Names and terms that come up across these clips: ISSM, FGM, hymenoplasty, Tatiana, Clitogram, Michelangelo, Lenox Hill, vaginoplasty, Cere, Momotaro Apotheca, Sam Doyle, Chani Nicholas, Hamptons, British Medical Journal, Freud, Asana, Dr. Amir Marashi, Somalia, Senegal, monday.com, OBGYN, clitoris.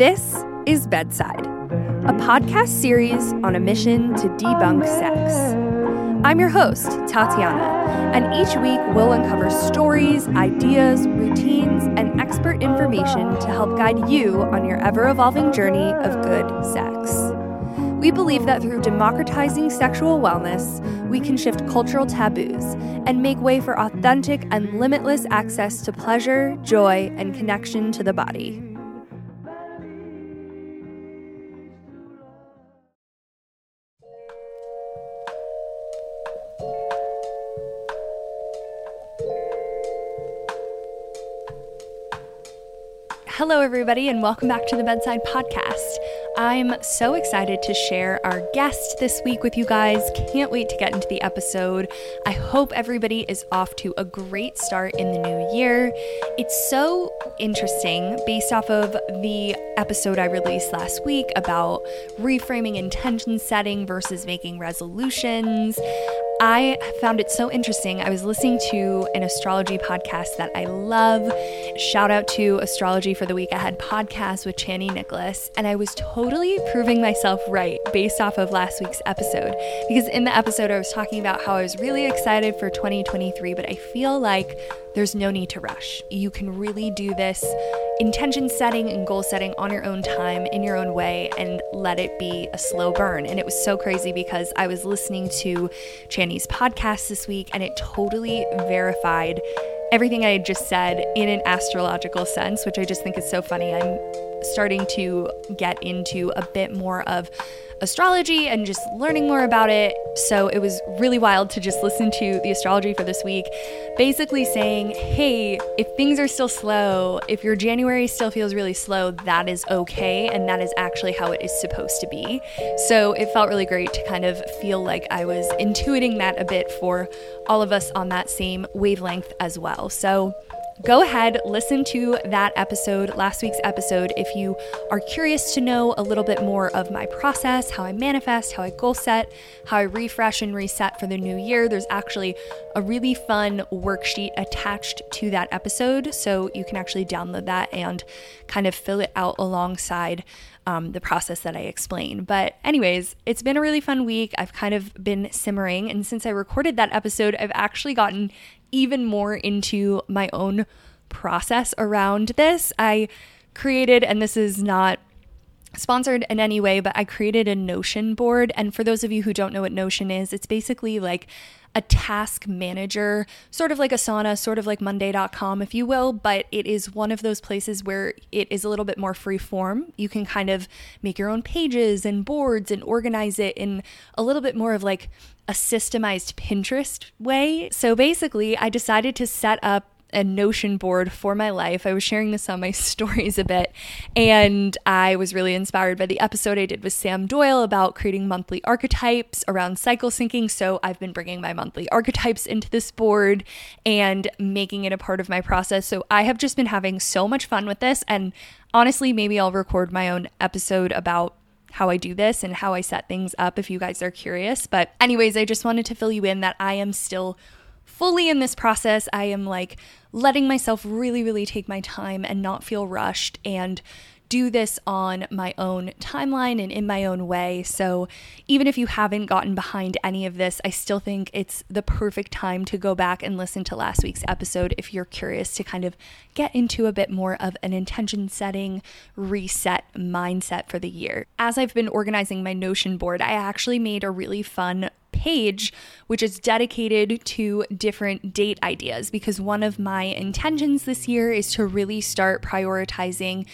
This is Bedside, a podcast series on a mission to debunk sex. I'm your host, Tatiana, and each week we'll uncover stories, ideas, routines, and expert information to help guide you on your ever-evolving journey of good sex. We believe that through democratizing sexual wellness, we can shift cultural taboos and make way for authentic and limitless access to pleasure, joy, and connection to the body. Hello, everybody, and welcome back to the Bedside Podcast. I'm so excited to share our guest this week with you guys. Can't wait to get into the episode. I hope everybody is off to a great start in the new year. It's so interesting based off of the episode I released last week about reframing intention setting versus making resolutions. I found it so interesting. I was listening to an astrology podcast that I love. Shout out to Astrology for the Week. I had podcast with Chani Nicholas, and I was totally proving myself right based off of last week's episode, because in the episode I was talking about how I was really excited for 2023, but I feel like there's no need to rush. You can really do this intention setting and goal setting on your own time, in your own way, and let it be a slow burn. And it was so crazy because I was listening to Chani's podcast this week, and it totally verified everything I had just said in an astrological sense, which I just think is so funny. I'm starting to get into a bit more of astrology and just learning more about it. So it was really wild to just listen to the astrology for this week, basically saying, hey, if things are still slow, if your January still feels really slow, that is okay. And that is actually how it is supposed to be. So it felt really great to kind of feel like I was intuiting that a bit for all of us on that same wavelength as well. So go ahead, listen to that episode, last week's episode, if you are curious to know a little bit more of my process, how I manifest, how I goal set, how I refresh and reset for the new year. There's actually a really fun worksheet attached to that episode, so you can actually download that and kind of fill it out alongside the process that I explain. But anyways, it's been a really fun week. I've kind of been simmering, and since I recorded that episode, I've actually gotten even more into my own process around this. I created, and this is not sponsored in any way, but I created a Notion board. And for those of you who don't know what Notion is, it's basically like a task manager, sort of like Asana, sort of like monday.com, if you will, but it is one of those places where it is a little bit more free form. You can kind of make your own pages and boards and organize it in a little bit more of like a systemized Pinterest way. So basically, I decided to set up a Notion board for my life. I was sharing this on my stories a bit, and I was really inspired by the episode I did with Sam Doyle about creating monthly archetypes around cycle syncing. So I've been bringing my monthly archetypes into this board and making it a part of my process. So I have just been having so much fun with this, and honestly, maybe I'll record my own episode about how I do this and how I set things up if you guys are curious. But anyways, I just wanted to fill you in that I am still fully in this process. I am like letting myself really, really take my time and not feel rushed and do this on my own timeline and in my own way. So even if you haven't gotten behind any of this, I still think it's the perfect time to go back and listen to last week's episode if you're curious to kind of get into a bit more of an intention setting, reset mindset for the year. As I've been organizing my Notion board, I actually made a really fun page, which is dedicated to different date ideas, because one of my intentions this year is to really start prioritizing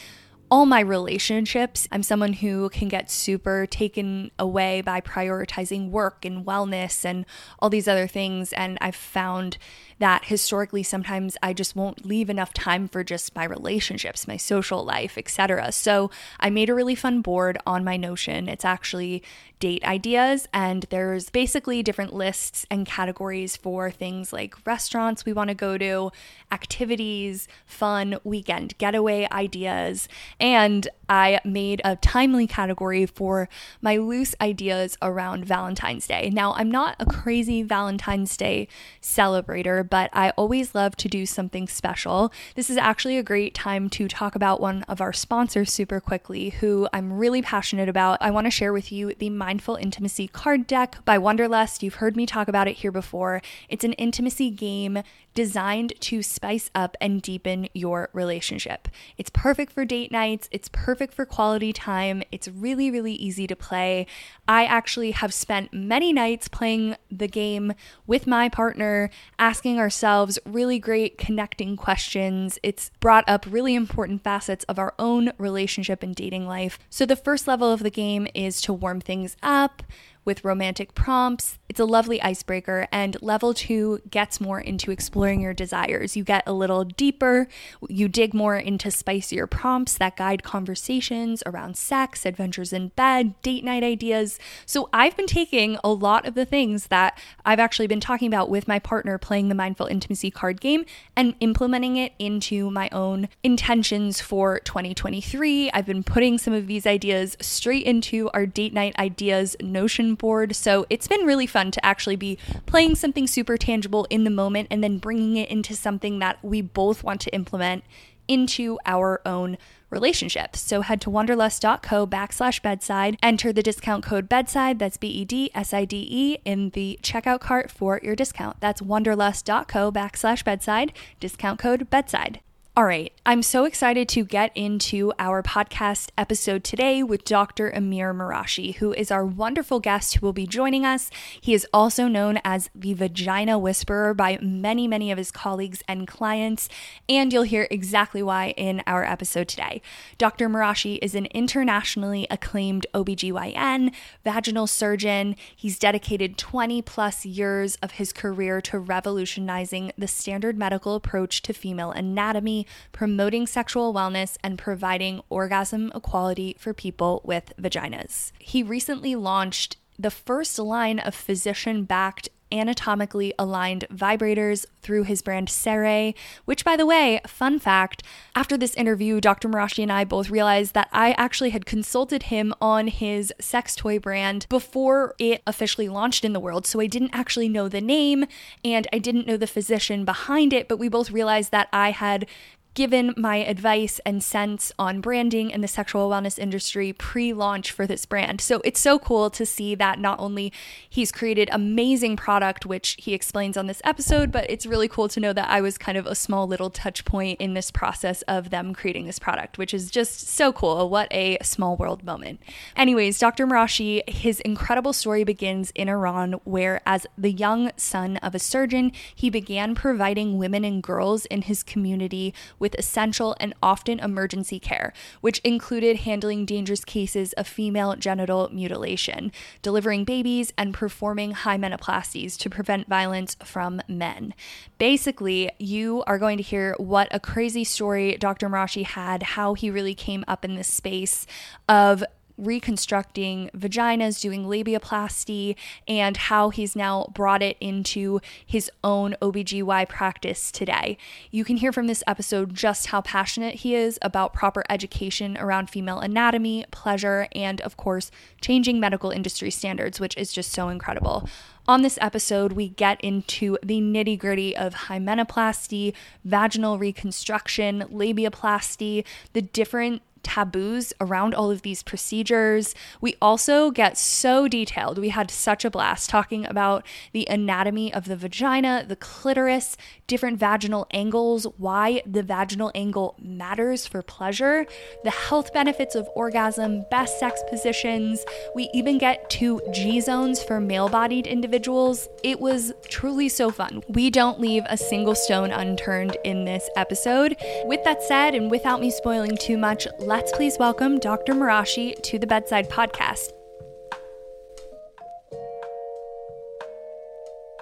all my relationships. I'm someone who can get super taken away by prioritizing work and wellness and all these other things. And I've found that historically, sometimes I just won't leave enough time for just my relationships, my social life, etc. So I made a really fun board on my Notion. It's actually date ideas, and there's basically different lists and categories for things like restaurants we want to go to, activities, fun, weekend getaway ideas. And I made a timely category for my loose ideas around Valentine's Day. Now, I'm not a crazy Valentine's Day celebrator, but I always love to do something special. This is actually a great time to talk about one of our sponsors super quickly, who I'm really passionate about. I want to share with you the Mindful Intimacy card deck by Wonderlust. You've heard me talk about it here before. It's an intimacy game designed to spice up and deepen your relationship. It's perfect for date nights. It's perfect for quality time. It's really, really easy to play. I actually have spent many nights playing the game with my partner, asking ourselves really great connecting questions. It's brought up really important facets of our own relationship and dating life. So the first level of the game is to warm things up with romantic prompts. It's a lovely icebreaker. And level 2 gets more into exploring your desires. You get a little deeper, you dig more into spicier prompts that guide conversations around sex, adventures in bed, date night ideas. So I've been taking a lot of the things that I've actually been talking about with my partner playing the Mindful Intimacy card game and implementing it into my own intentions for 2023. I've been putting some of these ideas straight into our date night ideas Notion board. So it's been really fun to actually be playing something super tangible in the moment and then bringing it into something that we both want to implement into our own relationships. So head to wanderlust.co/bedside, enter the discount code bedside, that's BEDSIDE, in the checkout cart for your discount. That's wanderlust.co/bedside, discount code bedside. All right, I'm so excited to get into our podcast episode today with Dr. Amir Marashi, who is our wonderful guest who will be joining us. He is also known as the Vagina Whisperer by many, many of his colleagues and clients, and you'll hear exactly why in our episode today. Dr. Marashi is an internationally acclaimed OBGYN, vaginal surgeon. He's dedicated 20 plus years of his career to revolutionizing the standard medical approach to female anatomy, promoting sexual wellness, and providing orgasm equality for people with vaginas. He recently launched the first line of physician-backed anatomically aligned vibrators through his brand CERญี, which, by the way, fun fact, after this interview, Dr. Marashi and I both realized that I actually had consulted him on his sex toy brand before it officially launched in the world. So I didn't actually know the name and I didn't know the physician behind it, but we both realized that I had given my advice and sense on branding in the sexual wellness industry pre-launch for this brand. So it's so cool to see that not only he's created amazing product, which he explains on this episode, but it's really cool to know that I was kind of a small little touch point in this process of them creating this product, which is just so cool. What a small world moment. Anyways, Dr. Marashi, his incredible story begins in Iran, where as the young son of a surgeon, he began providing women and girls in his community with essential and often emergency care, which included handling dangerous cases of female genital mutilation, delivering babies, and performing hymenoplasties to prevent violence from men. Basically, you are going to hear what a crazy story Dr. Marashi had, how he really came up in this space of reconstructing vaginas, doing labiaplasty, and how he's now brought it into his own OBGY practice today. You can hear from this episode just how passionate he is about proper education around female anatomy, pleasure, and of course, changing medical industry standards, which is just so incredible. On this episode, we get into the nitty-gritty of hymenoplasty, vaginal reconstruction, labiaplasty, the different taboos around all of these procedures. We also get so detailed. We had such a blast talking about the anatomy of the vagina, the clitoris, different vaginal angles, why the vaginal angle matters for pleasure, the health benefits of orgasm, best sex positions. We even get to G-zones for male-bodied individuals. It was truly so fun. We don't leave a single stone unturned in this episode. With that said, and without me spoiling too much, let's please welcome Dr. Marashi to the Bedside Podcast.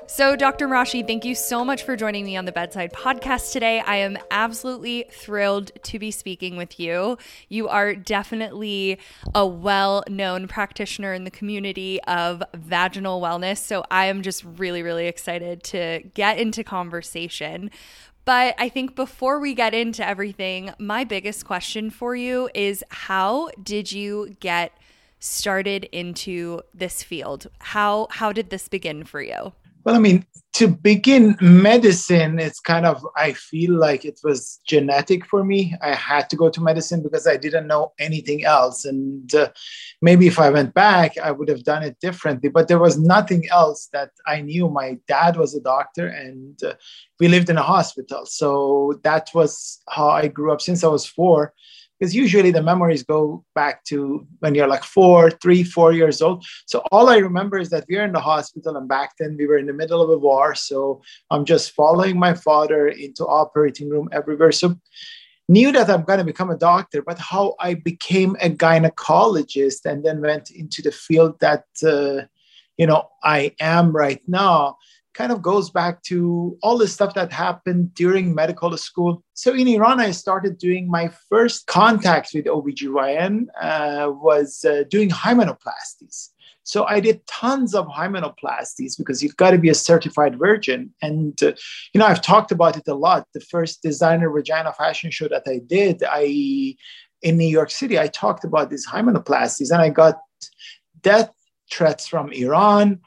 So Dr. Marashi, thank you so much for joining me on the Bedside Podcast today. I am absolutely thrilled to be speaking with you. You are definitely a well-known practitioner in the community of vaginal wellness. So I am just really, really excited to get into conversation. But I think before we get into everything, my biggest question for you is, how did you get started into this field? How did this begin for you? Well, I mean, to begin medicine, it's kind of, I feel like it was genetic for me. I had to go to medicine because I didn't know anything else. And maybe if I went back, I would have done it differently. But there was nothing else that I knew. My dad was a doctor and we lived in a hospital. So that was how I grew up since I was 4. Because usually the memories go back to when you're like 4 years old. So all I remember is that we were in the hospital, and back then we were in the middle of a war. So I'm just following my father into operating room everywhere. So knew that I'm going to become a doctor, but how I became a gynecologist and then went into the field that, I am right now, kind of goes back to all the stuff that happened during medical school. So in Iran, I started doing my first contact with OBGYN was doing hymenoplasties. So I did tons of hymenoplasties because you've got to be a certified virgin. And, I've talked about it a lot. The first designer vagina fashion show that I did, in New York City, I talked about these hymenoplasties, and I got death threats from Iran,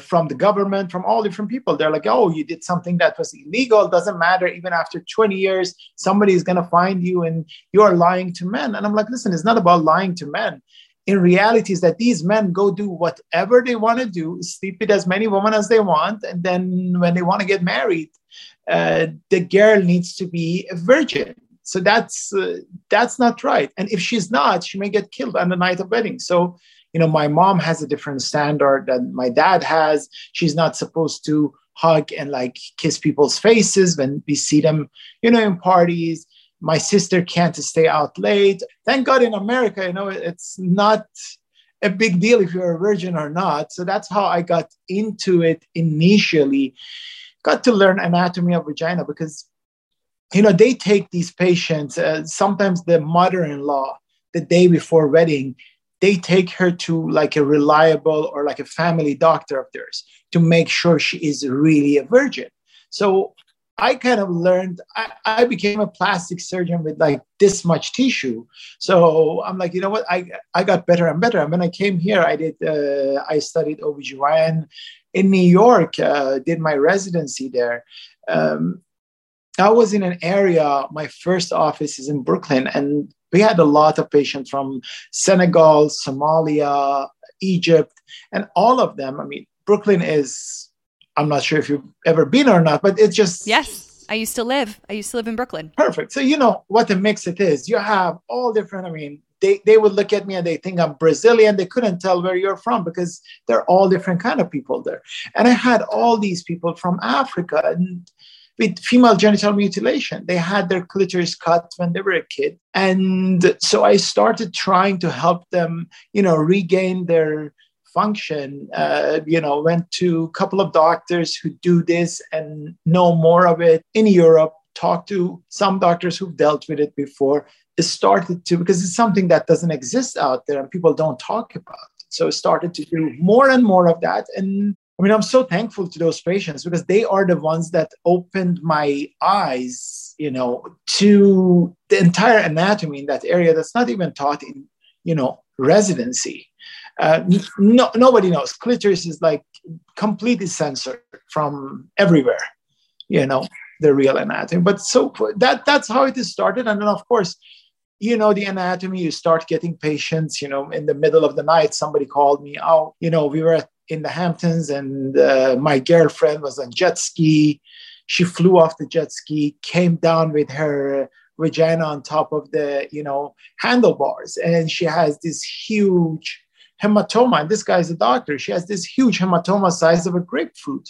from the government, from all different people. They're like, oh, you did something that was illegal. Doesn't matter. Even after 20 years, somebody is going to find you and you are lying to men. And I'm like, listen, it's not about lying to men. In reality, is that these men go do whatever they want to do, sleep with as many women as they want. And then when they want to get married, the girl needs to be a virgin. So that's not right. And if she's not, she may get killed on the night of wedding. So my mom has a different standard than my dad has. She's not supposed to hug and like kiss people's faces when we see them, in parties. My sister can't stay out late. Thank God in America, it's not a big deal if you're a virgin or not. So that's how I got into it initially. Got to learn anatomy of vagina because, they take these patients, sometimes the mother-in-law, the day before wedding, they take her to like a reliable or like a family doctor of theirs to make sure she is really a virgin. So I kind of learned, I became a plastic surgeon with like this much tissue. So I'm like, I got better and better. And when I came here, I studied OBGYN in New York, did my residency there. I was in an area, my first office is in Brooklyn, and we had a lot of patients from Senegal, Somalia, Egypt, and all of them. I mean, Brooklyn is, I'm not sure if you've ever been or not, but it's just... Yes, I used to live in Brooklyn. Perfect. So you know what a mix it is. You have all different, they would look at me and they think I'm Brazilian. They couldn't tell where you're from because they're all different kind of people there. And I had all these people from Africa and with female genital mutilation. They had their clitoris cut when they were a kid. And so I started trying to help them, regain their function. Went to a couple of doctors who do this and know more of it in Europe, talked to some doctors who've dealt with it before. It started to, because it's something that doesn't exist out there and people don't talk about it. So I started to do more and more of that. And I'm so thankful to those patients because they are the ones that opened my eyes, to the entire anatomy in that area that's not even taught in, residency. Nobody knows. Clitoris is like completely censored from everywhere, the real anatomy. But so that's how it started. And then, of course, the anatomy, you start getting patients, in the middle of the night, somebody called me, oh, we were at in the Hamptons, and my girlfriend was on jet ski. She flew off the jet ski, came down with her vagina on top of the, handlebars. And she has this huge hematoma. And this guy's a doctor. She has this huge hematoma size of a grapefruit.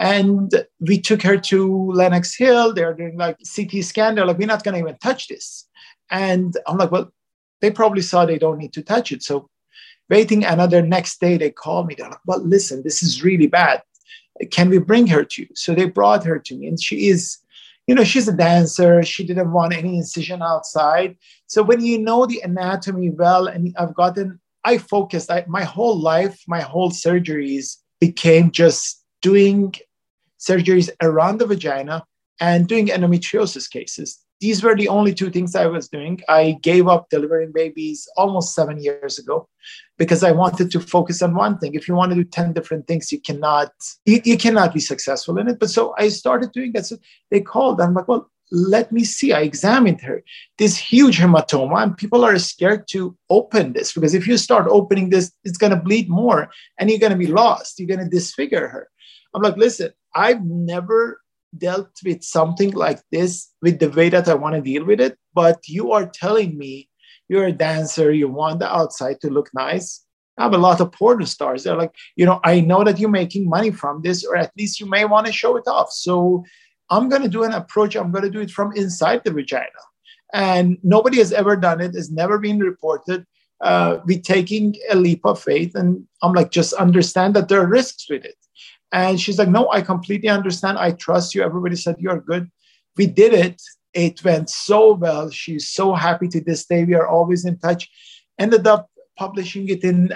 And we took her to Lenox Hill. They're doing like CT scan. They're like, we're not going to even touch this. And I'm like, well, they probably saw they don't need to touch it. So waiting another next day, they call me. They're like, well, listen, this is really bad. Can we bring her to you? So they brought her to me. And she is, she's a dancer. She didn't want any incision outside. So when you know the anatomy well, and I focused. My whole life, my whole surgeries became just doing surgeries around the vagina, and doing endometriosis cases. These were the only two things I was doing. I gave up delivering babies almost 7 years ago because I wanted to focus on one thing. If you want to do 10 different things, you cannot be successful in it. But so I started doing that. So they called. I'm like, well, let me see. I examined her. This huge hematoma, and people are scared to open this because if you start opening this, it's going to bleed more and you're going to be lost. You're going to disfigure her. I'm like, listen, I've never dealt with something like this with the way that I want to deal with it, but you are telling me you're a dancer, you want the outside to look nice. I have a lot of porn stars. They're like, I know that you're making money from this, or at least you may want to show it off. So I'm going to do an approach. I'm going to do it from inside the vagina. And nobody has ever done it. It's never been reported. We're taking a leap of faith. And I'm like, just understand that there are risks with it. And she's like, no, I completely understand. I trust you. Everybody said you're good. We did it. It went so well. She's so happy to this day. We are always in touch. Ended up publishing it in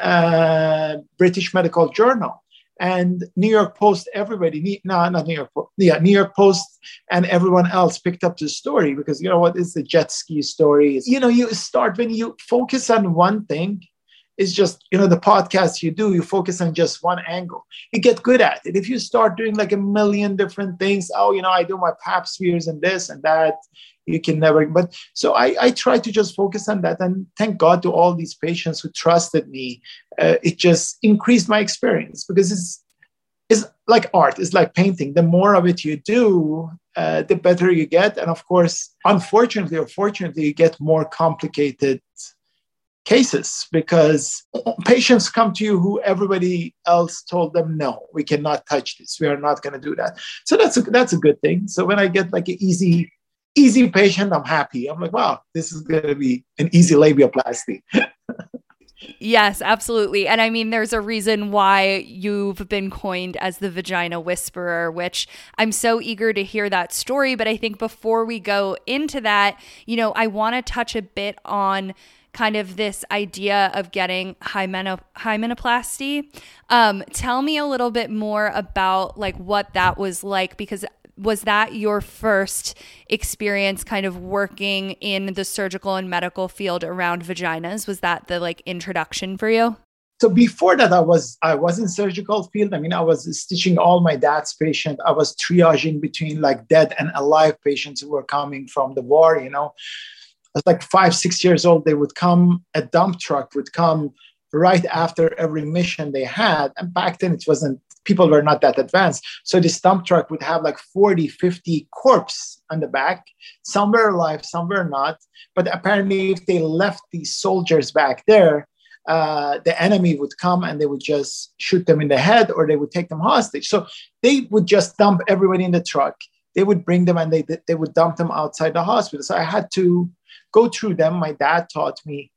British Medical Journal and New York Post. Everybody, no, not New York Post. Yeah, New York Post and everyone else picked up the story because you know what? It's the jet ski story. You start when you focus on one thing. It's just, the podcast you do, you focus on just one angle. You get good at it. If you start doing like a million different things, I do my pap spheres and this and that, you can never. But so I try to just focus on that. And thank God to all these patients who trusted me. It just increased my experience because it's like art. It's like painting. The more of it you do, the better you get. And of course, unfortunately or fortunately, you get more complicated cases because patients come to you who everybody else told them, no, we cannot touch this. We are not going to do that. So that's a good thing. So when I get like an easy patient, I'm happy. I'm like, wow, this is going to be an easy labiaplasty. Yes, absolutely. And I mean, there's a reason why you've been coined as the vagina whisperer, which I'm so eager to hear that story. But I think before we go into that, I want to touch a bit on kind of this idea of getting hymenoplasty. Tell me a little bit more about like what that was like, because was that your first experience kind of working in the surgical and medical field around vaginas? Was that the like introduction for you? So before that, I was in surgical field. I mean, I was stitching all my dad's patients. I was triaging between like dead and alive patients who were coming from the war, I was like 5, 6 years old. They would come, a dump truck would come right after every mission they had. And back then people were not that advanced. So this dump truck would have like 40, 50 corpses on the back. Some were alive, some were not. But apparently if they left these soldiers back there, the enemy would come and they would just shoot them in the head or they would take them hostage. So they would just dump everybody in the truck. They would bring them and they would dump them outside the hospital. So I had to go through them. My dad taught me,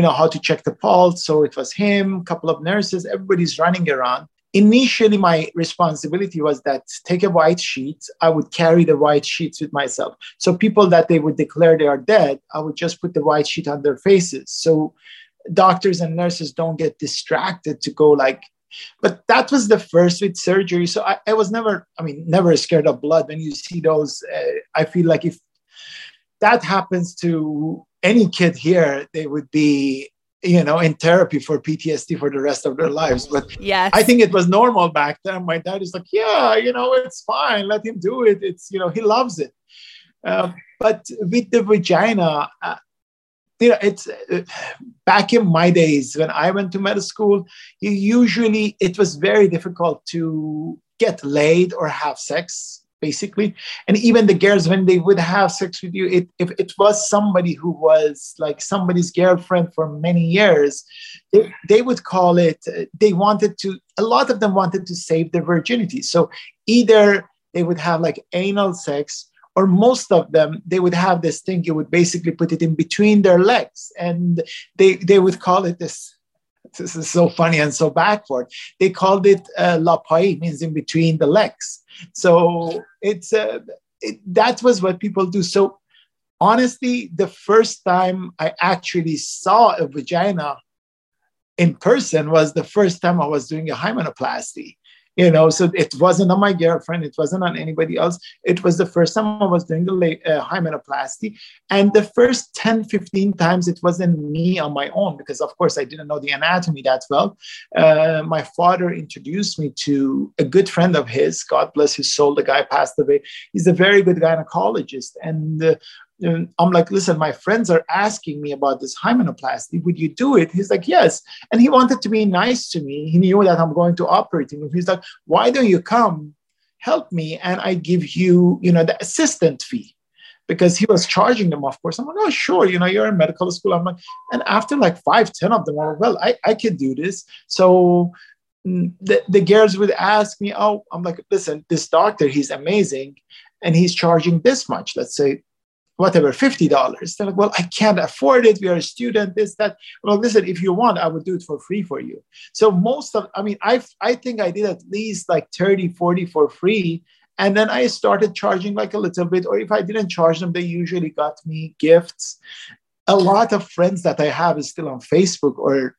how to check the pulse. So it was him, a couple of nurses, everybody's running around. Initially, my responsibility was that take a white sheet. I would carry the white sheets with myself. So people that they would declare they are dead, I would just put the white sheet on their faces. So doctors and nurses don't get distracted to go like, but that was the first with surgery. So I was never scared of blood. When you see those, I feel like if that happens to any kid here, they would be, in therapy for PTSD for the rest of their lives. But yes. I think it was normal back then. My dad is like, yeah, it's fine. Let him do it. It's, he loves it. But with the vagina, it's back in my days when I went to med school, it was very difficult to get laid or have sex. Basically. And even the girls, when they would have sex with you, if it was somebody who was like somebody's girlfriend for many years, they would call it, a lot of them wanted to save their virginity. So either they would have like anal sex, or most of them, they would have this thing, you would basically put it in between their legs. And they would call it this. This is so funny and so backward. They called it la paille, means in between the legs. So that was what people do. So honestly, the first time I actually saw a vagina in person was the first time I was doing a hymenoplasty. You know, so it wasn't on my girlfriend. It wasn't on anybody else. It was the first time I was doing the hymenoplasty. And the first 10, 15 times, it wasn't me on my own, because of course I didn't know the anatomy that well. My father introduced me to a good friend of his, God bless his soul. The guy passed away. He's a very good gynecologist. And I'm like, listen, my friends are asking me about this hymenoplasty. Would you do it? He's like, yes. And he wanted to be nice to me. He knew that I'm going to operate him. He's like, why don't you come help me? And I give you, you know, the assistant fee, because he was charging them, of course. I'm like, oh, sure. You know, you're in medical school. I'm like, and after like 5, 10 of them, I'm like, well, I could do this. So the girls would ask me, oh, I'm like, listen, this doctor, he's amazing. And he's charging this much, let's say, whatever, $50. They're like, well, I can't afford it. We are a student, this, that. Well, listen, if you want, I would do it for free for you. So I think I did at least like 30, 40 for free. And then I started charging like a little bit, or if I didn't charge them, they usually got me gifts. A lot of friends that I have is still on Facebook or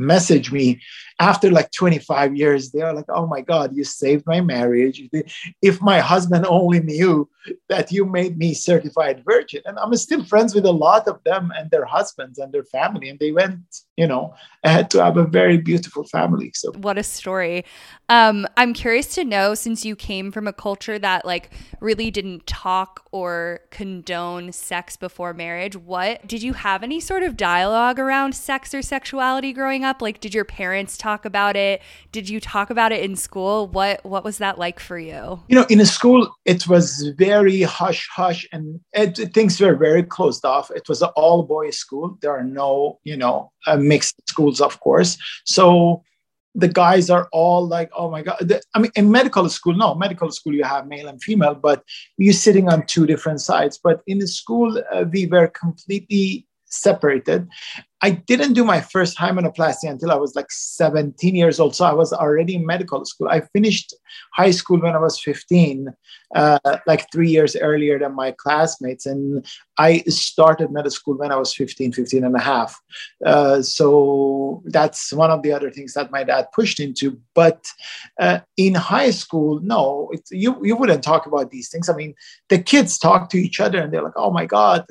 message me after like 25 years. They are like, oh my God, you saved my marriage. If my husband only knew that you made me certified virgin. And I'm still friends with a lot of them and their husbands and their family. And they went, you know, I had to have a very beautiful family. So what a story. I'm curious to know, since you came from a culture that like really didn't talk or condone sex before marriage, did you have any sort of dialogue around sex or sexuality growing up? Like, did your parents talk about it? Did you talk about it in school? What was that like for you? You know, in school, it was very hush-hush, and things were very closed off. It was an all-boys school. There are no, you know, mixed schools, of course. So the guys are all like, oh my God. I mean, in medical school, you have male and female, but you're sitting on two different sides. But in the school, we were completely separated. I didn't do my first hymenoplasty until I was like 17 years old. So I was already in medical school. I finished high school when I was 15, like 3 years earlier than my classmates. And I started medical school when I was 15 and a half. So that's one of the other things that my dad pushed into. But in high school, no, you wouldn't talk about these things. I mean, the kids talk to each other and they're like, oh my God,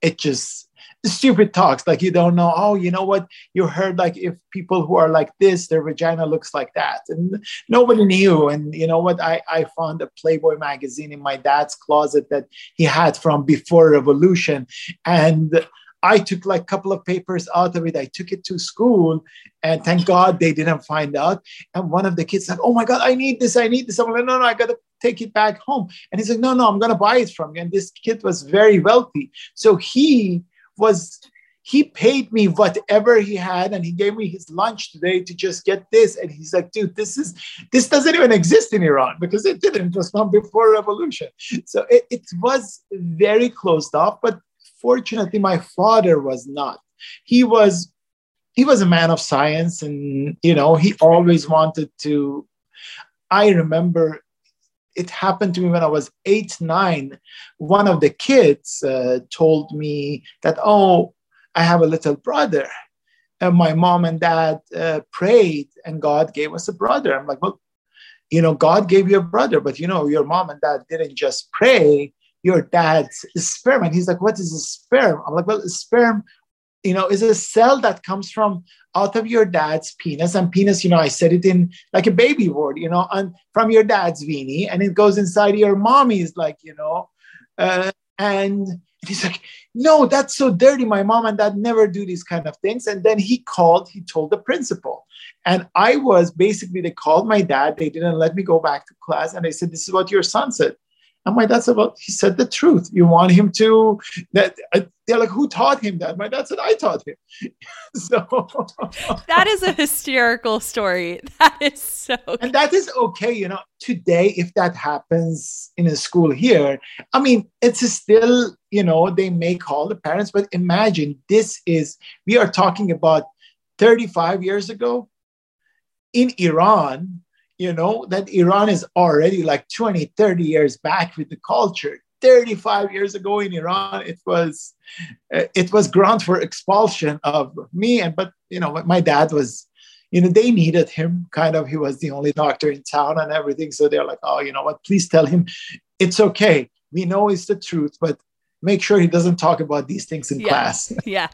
it just... stupid talks, like you don't know, oh, you know what, you heard like if people who are like this, their vagina looks like that. And nobody knew. And you know what, I found a Playboy magazine in my dad's closet that he had from before revolution. And I took like a couple of papers out of it. I took it to school, and thank God they didn't find out. And one of the kids said, oh my God, I need this. I'm like, no, I got to take it back home. And he's like, no, I'm going to buy it from you. And this kid was very wealthy. So he paid me whatever he had, and he gave me his lunch today to just get this. And he's like, dude, this doesn't even exist in Iran, because it didn't. It was from before revolution. So it was very closed off. But fortunately, my father was not. He was a man of science, and you know, he always wanted to. I remember it happened to me when I was 8, 9. One of the kids told me that, oh, I have a little brother. And my mom and dad prayed, and God gave us a brother. I'm like, well, you know, God gave you a brother, but you know, your mom and dad didn't just pray, your dad's sperm. And he's like, what is a sperm? I'm like, well, a sperm, you know, is a cell that comes from out of your dad's penis. And penis, you know, I said it in like a baby word, you know, and from your dad's weenie, and it goes inside your mommy's, like, you know, and he's like, no, that's so dirty. My mom and dad never do these kind of things. And then he told the principal. And I was basically, they called my dad. They didn't let me go back to class. And they said, this is what your son said. And my dad said, well, he said the truth. You want him to, that they're like, who taught him that? My dad said, I taught him. So that is a hysterical story. That is so. And that is okay. You know, today, if that happens in a school here, I mean, it's still, you know, they may call the parents, but imagine we are talking about 35 years ago in Iran. You know, that Iran is already like 20, 30 years back with the culture. 35 years ago in Iran, it was ground for expulsion of me. But you know, my dad was, you know, they needed him, kind of. He was the only doctor in town and everything. So they're like, oh, you know what, please tell him it's okay. We know it's the truth, but make sure he doesn't talk about these things in class. Yeah.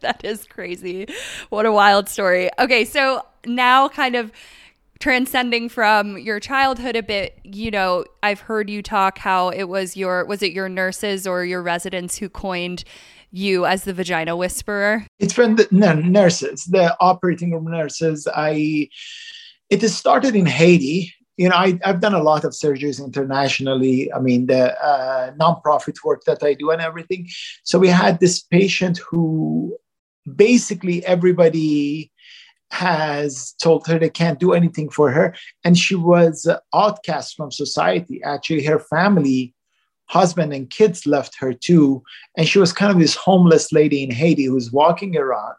That is crazy. What a wild story. Okay, so now kind of transcending from your childhood a bit, you know, I've heard you talk how it was it your nurses or your residents who coined you as the vagina whisperer? It's from the nurses, the operating room nurses. It started in Haiti. You know, I've done a lot of surgeries internationally. I mean, the nonprofit work that I do and everything. So we had this patient who basically everybody has told her they can't do anything for her. And she was outcast from society. Actually, her family, husband and kids left her too. And she was kind of this homeless lady in Haiti who's walking around.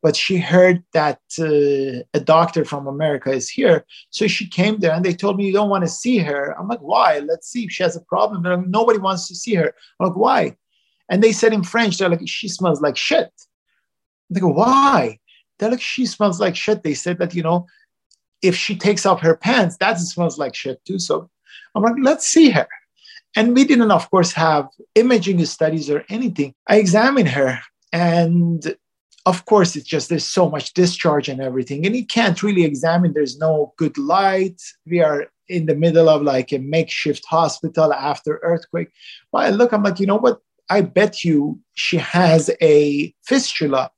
But she heard that a doctor from America is here. So she came there and they told me, you don't want to see her. I'm like, why? Let's see if she has a problem. They're like, nobody wants to see her. I'm like, why? And they said in French, they're like, she smells like shit. They go, why? They're like, she smells like shit. They said that, you know, if she takes off her pants, that smells like shit too. So I'm like, let's see her. And we didn't, of course, have imaging studies or anything. I examined her, and of course, it's just there's so much discharge and everything, and you can't really examine. There's no good light. We are in the middle of like a makeshift hospital after earthquake. But I look, I'm like, you know what? I bet you she has a fistula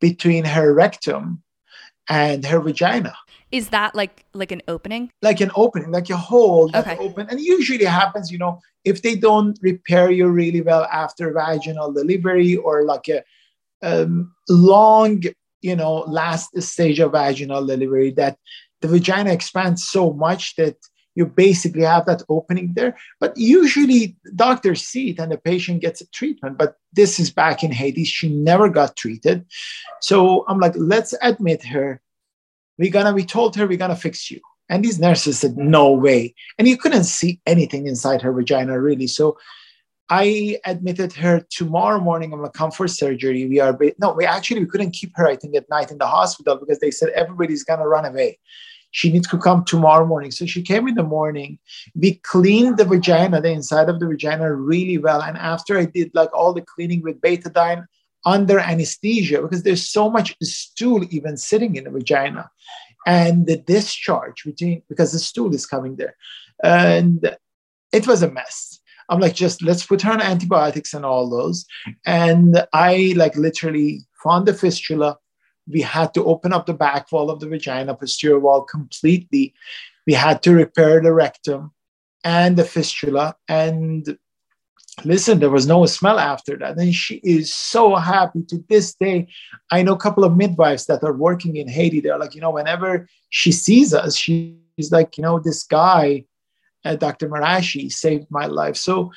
between her rectum and her vagina. Is that like an opening? Like an opening, like a hole that's open. And usually it happens, you know, if they don't repair you really well after vaginal delivery or like a long, you know, last stage of vaginal delivery, that the vagina expands so much that you basically have that opening there. But usually doctors see it and the patient gets a treatment. But this is back in Haiti. She never got treated. So I'm like, let's admit her. We told her, we're going to fix you. And these nurses said, no way. And you couldn't see anything inside her vagina, really. So I admitted her. Tomorrow morning, I'm going to come for surgery. We couldn't keep her, I think, at night in the hospital because they said everybody's going to run away. She needs to come tomorrow morning. So she came in the morning. We cleaned the vagina, the inside of the vagina really well. And after I did like all the cleaning with betadine under anesthesia, because there's so much stool even sitting in the vagina and the discharge because the stool is coming there. And it was a mess. I'm like, just let's put her on antibiotics and all those. And I like literally found the fistula. We had to open up the back wall of the vagina, posterior wall completely. We had to repair the rectum and the fistula. And listen, there was no smell after that. And she is so happy to this day. I know a couple of midwives that are working in Haiti. They're like, you know, whenever she sees us, she's like, you know, this guy, Dr. Marashi, saved my life. So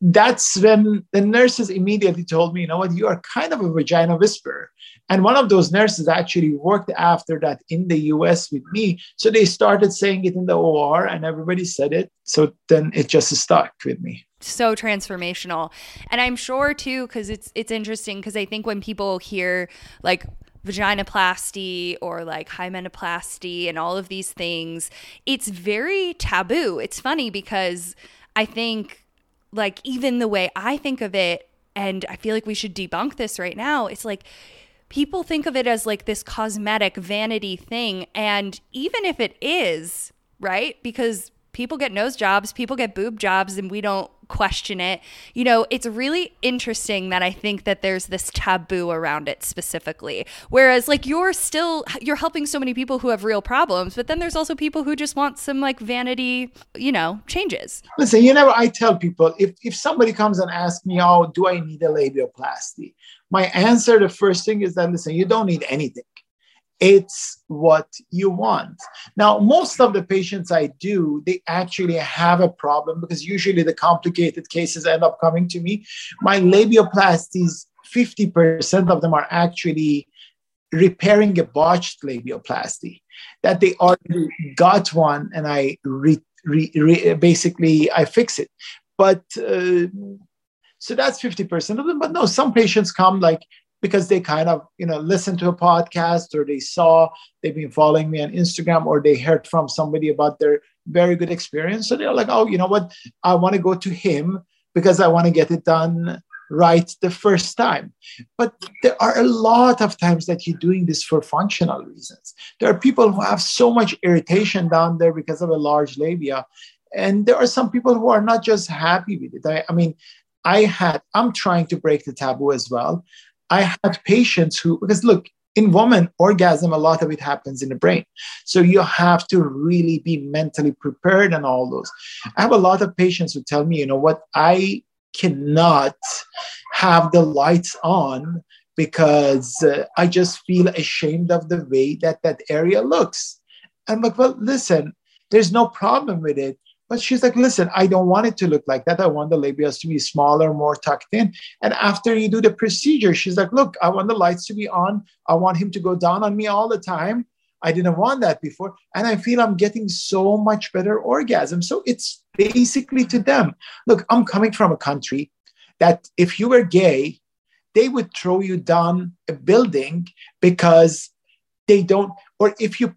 that's when the nurses immediately told me, you know what, you are kind of a vagina whisperer. And one of those nurses actually worked after that in the US with me. So they started saying it in the OR and everybody said it. So then it just stuck with me. So transformational. And I'm sure too, because it's interesting, because I think when people hear like vaginoplasty or like hymenoplasty and all of these things, it's very taboo. It's funny because I think like even the way I think of it, and I feel like we should debunk this right now, it's like people think of it as like this cosmetic vanity thing. And even if it is, right? Because people get nose jobs, people get boob jobs, and we don't question it. You know, it's really interesting that I think that there's this taboo around it specifically. Whereas like you're helping so many people who have real problems, but then there's also people who just want some like vanity, you know, changes. Listen, you know, I tell people if somebody comes and asks me, oh, do I need a labioplasty? My answer, the first thing is that, listen, you don't need anything. It's what you want. Now, most of the patients I do, they actually have a problem because usually the complicated cases end up coming to me. My labioplasties, 50% of them are actually repairing a botched labioplasty, that they already got one and I basically I fix it. But so that's 50% of them. But no, some patients come like, because they kind of, listened to a podcast, or they've been following me on Instagram, or they heard from somebody about their very good experience. So they're like, oh, you know what? I want to go to him because I want to get it done right the first time. But there are a lot of times that you're doing this for functional reasons. There are people who have so much irritation down there because of a large labia. And there are some people who are not just happy with it. I'm trying to break the taboo as well. I had patients who, because look, in women, orgasm, a lot of it happens in the brain. So you have to really be mentally prepared and all those. I have a lot of patients who tell me, you know what, I cannot have the lights on because I just feel ashamed of the way that area looks. I'm like, well, listen, there's no problem with it. But she's like, listen, I don't want it to look like that. I want the labias to be smaller, more tucked in. And after you do the procedure, she's like, look, I want the lights to be on. I want him to go down on me all the time. I didn't want that before. And I feel I'm getting so much better orgasm. So it's basically to them, look, I'm coming from a country that if you were gay, they would throw you down a building because they don't, or if you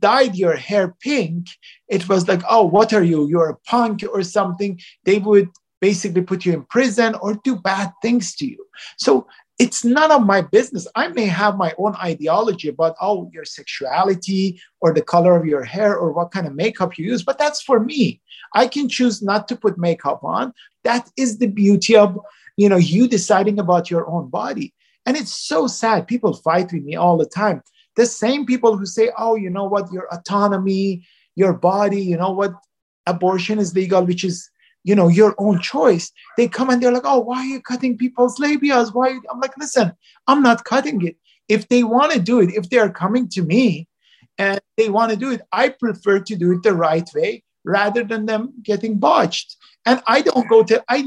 dyed your hair pink, it was like, oh, what are you? You're a punk or something. They would basically put you in prison or do bad things to you. So it's none of my business. I may have my own ideology about, oh, your sexuality or the color of your hair or what kind of makeup you use, but that's for me. I can choose not to put makeup on. That is the beauty of, you deciding about your own body. And it's so sad. People fight with me all the time. The same people who say, oh, you know what, your autonomy, your body, you know what, abortion is legal, which is, your own choice. They come and they're like, oh, why are you cutting people's labias? Why? I'm like, listen, I'm not cutting it. If they want to do it, if they are coming to me and they want to do it, I prefer to do it the right way rather than them getting botched. And I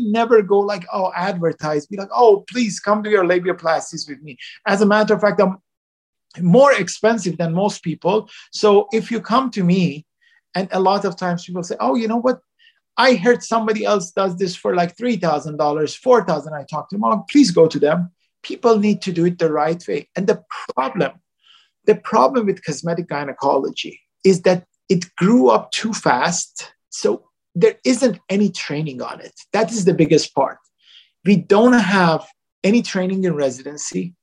never go like, oh, advertise, be like, oh, please come to your labiaplasties with me. As a matter of fact, I'm more expensive than most people. So if you come to me, and a lot of times people say, oh, you know what? I heard somebody else does this for like $3,000, $4,000. I talked to them, oh, please go to them. People need to do it the right way. And the problem with cosmetic gynecology is that it grew up too fast. So there isn't any training on it. That is the biggest part. We don't have any training in residency,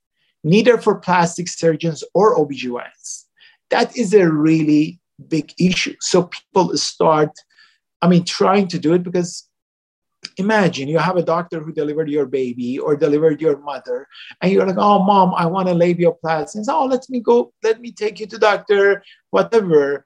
neither for plastic surgeons or OBGYNs. That is a really big issue. So people start, trying to do it because imagine you have a doctor who delivered your baby or delivered your mother, and you're like, oh, mom, I want a labiaplasty. And so, oh, let me take you to Dr. whatever,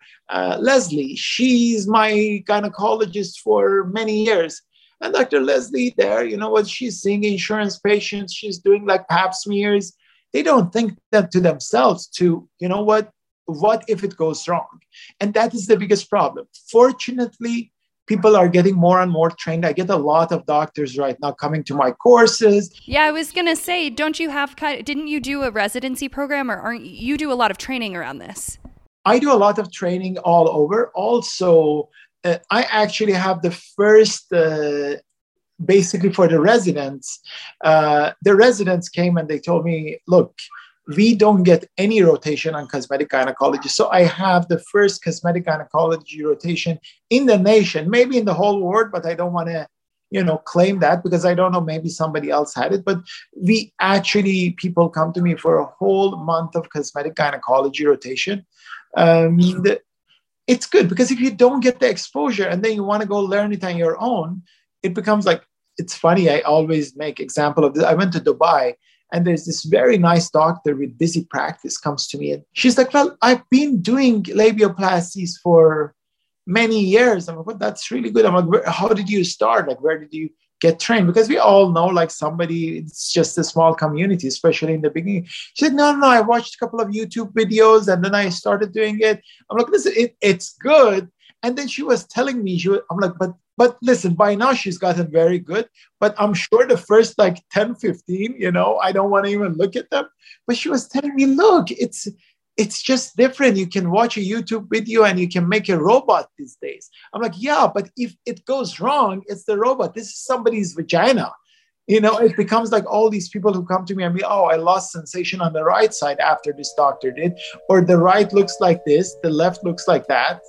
Leslie. She's my gynecologist for many years. And Dr. Leslie there, she's seeing insurance patients. She's doing like pap smears. They don't think that to themselves to, what if it goes wrong? And that is the biggest problem. Fortunately, people are getting more and more trained. I get a lot of doctors right now coming to my courses. Yeah, I was going to say, didn't you do a residency program, or you do a lot of training around this? I do a lot of training all over. Also, I actually have the first basically for the residents, came and they told me, look, we don't get any rotation on cosmetic gynecology. So I have the first cosmetic gynecology rotation in the nation, maybe in the whole world, but I don't want to, claim that because I don't know, maybe somebody else had it. But people come to me for a whole month of cosmetic gynecology rotation. It's good because if you don't get the exposure and then you want to go learn it on your own, it becomes like, it's funny, I always make example of this. I went to Dubai and there's this very nice doctor with busy practice comes to me and she's like, well, I've been doing labiaplasties for many years. I'm like, well, that's really good. I'm like, how did you start? Like, where did you get trained? Because we all know like somebody, it's just a small community, especially in the beginning. She said, no, I watched a couple of YouTube videos and then I started doing it. I'm like, listen, it's good. And then she was telling me, I'm like, but listen, by now she's gotten very good, but I'm sure the first like 10, 15, I don't want to even look at them. But she was telling me, look, it's just different. You can watch a YouTube video and you can make a robot these days. I'm like, yeah, but if it goes wrong, it's the robot. This is somebody's vagina. You know, it becomes like all these people who come to me and be, oh, I lost sensation on the right side after this doctor did, or the right looks like this, the left looks like that.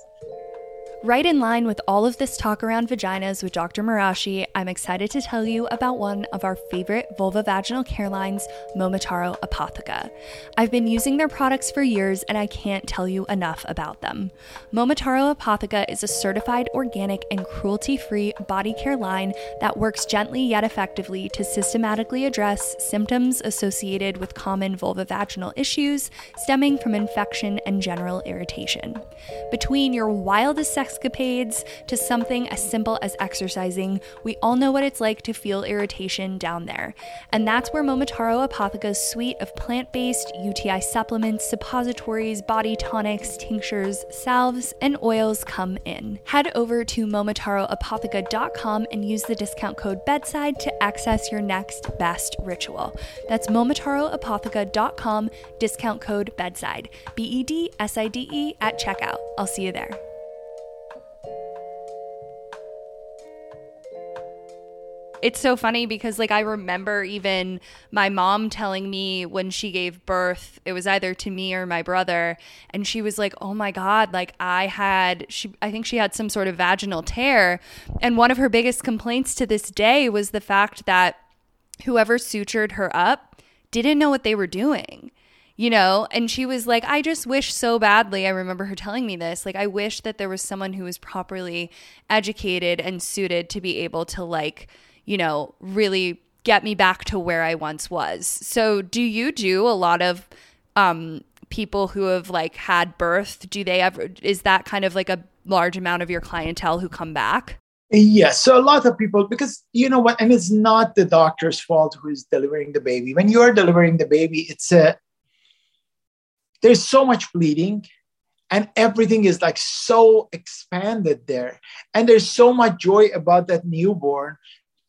Right in line with all of this talk around vaginas with Dr. Marashi, I'm excited to tell you about one of our favorite vulvovaginal care lines, Momotaro Apotheca. I've been using their products for years and I can't tell you enough about them. Momotaro Apotheca is a certified organic and cruelty-free body care line that works gently yet effectively to systematically address symptoms associated with common vulvovaginal issues stemming from infection and general irritation. Between your wildest escapades to something as simple as exercising, we all know what it's like to feel irritation down there. And that's where Momotaro Apotheca's suite of plant-based UTI supplements, suppositories, body tonics, tinctures, salves, and oils come in. Head over to momotaroapotheca.com and use the discount code BEDSIDE to access your next best ritual. That's momotaroapotheca.com, discount code BEDSIDE, BEDSIDE at checkout. I'll see you there. It's so funny because, like, I remember even my mom telling me when she gave birth, it was either to me or my brother, and she was like, oh my God, like I think she had some sort of vaginal tear. And one of her biggest complaints to this day was the fact that whoever sutured her up didn't know what they were doing. You know, and she was like, I just wish so badly, I remember her telling me this, like, I wish that there was someone who was properly educated and suited to be able to, like, you know, really get me back to where I once was. So do you do a lot of people who have, like, had birth? Do they ever, is that kind of like a large amount of your clientele who come back? Yes. So a lot of people, because you know what, and it's not the doctor's fault who is delivering the baby. When you are delivering the baby, there's so much bleeding. And everything is, like, so expanded there. And there's so much joy about that newborn.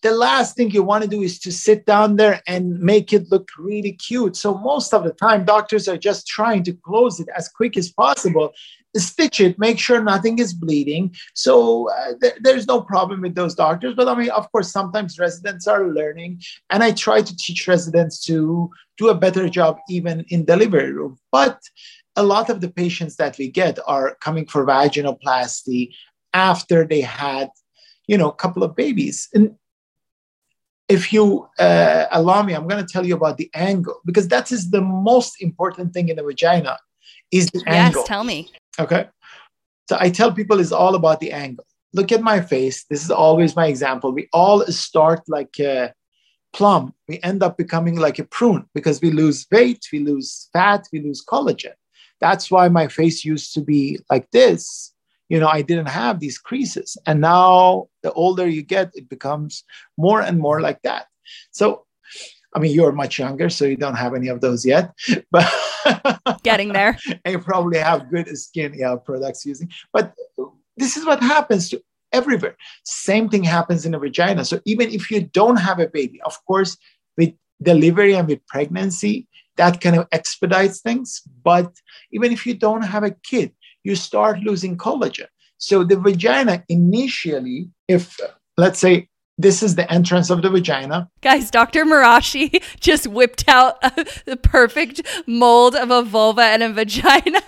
The last thing you want to do is to sit down there and make it look really cute. So most of the time, doctors are just trying to close it as quick as possible, stitch it, make sure nothing is bleeding. So there's no problem with those doctors. But I mean, of course, sometimes residents are learning, and I try to teach residents to do a better job even in delivery room. But a lot of the patients that we get are coming for vaginoplasty after they had, you know, a couple of babies. And if you allow me, I'm going to tell you about the angle, because that is the most important thing in the vagina, is the angle. Yes, tell me. Okay. So I tell people it's all about the angle. Look at my face. This is always my example. We all start like a plum. We end up becoming like a prune because we lose weight, we lose fat, we lose collagen. That's why my face used to be like this. You know, I didn't have these creases. And now the older you get, it becomes more and more like that. So, I mean, you're much younger, so you don't have any of those yet. But getting there. And you probably have good skin products using. But this is what happens to everywhere. Same thing happens in the vagina. So even if you don't have a baby, of course, with delivery and with pregnancy, that kind of expedites things. But even if you don't have a kid, you start losing collagen. So the vagina initially, if let's say this is the entrance of the vagina. Guys, Dr. Marashi just whipped out the perfect mold of a vulva and a vagina.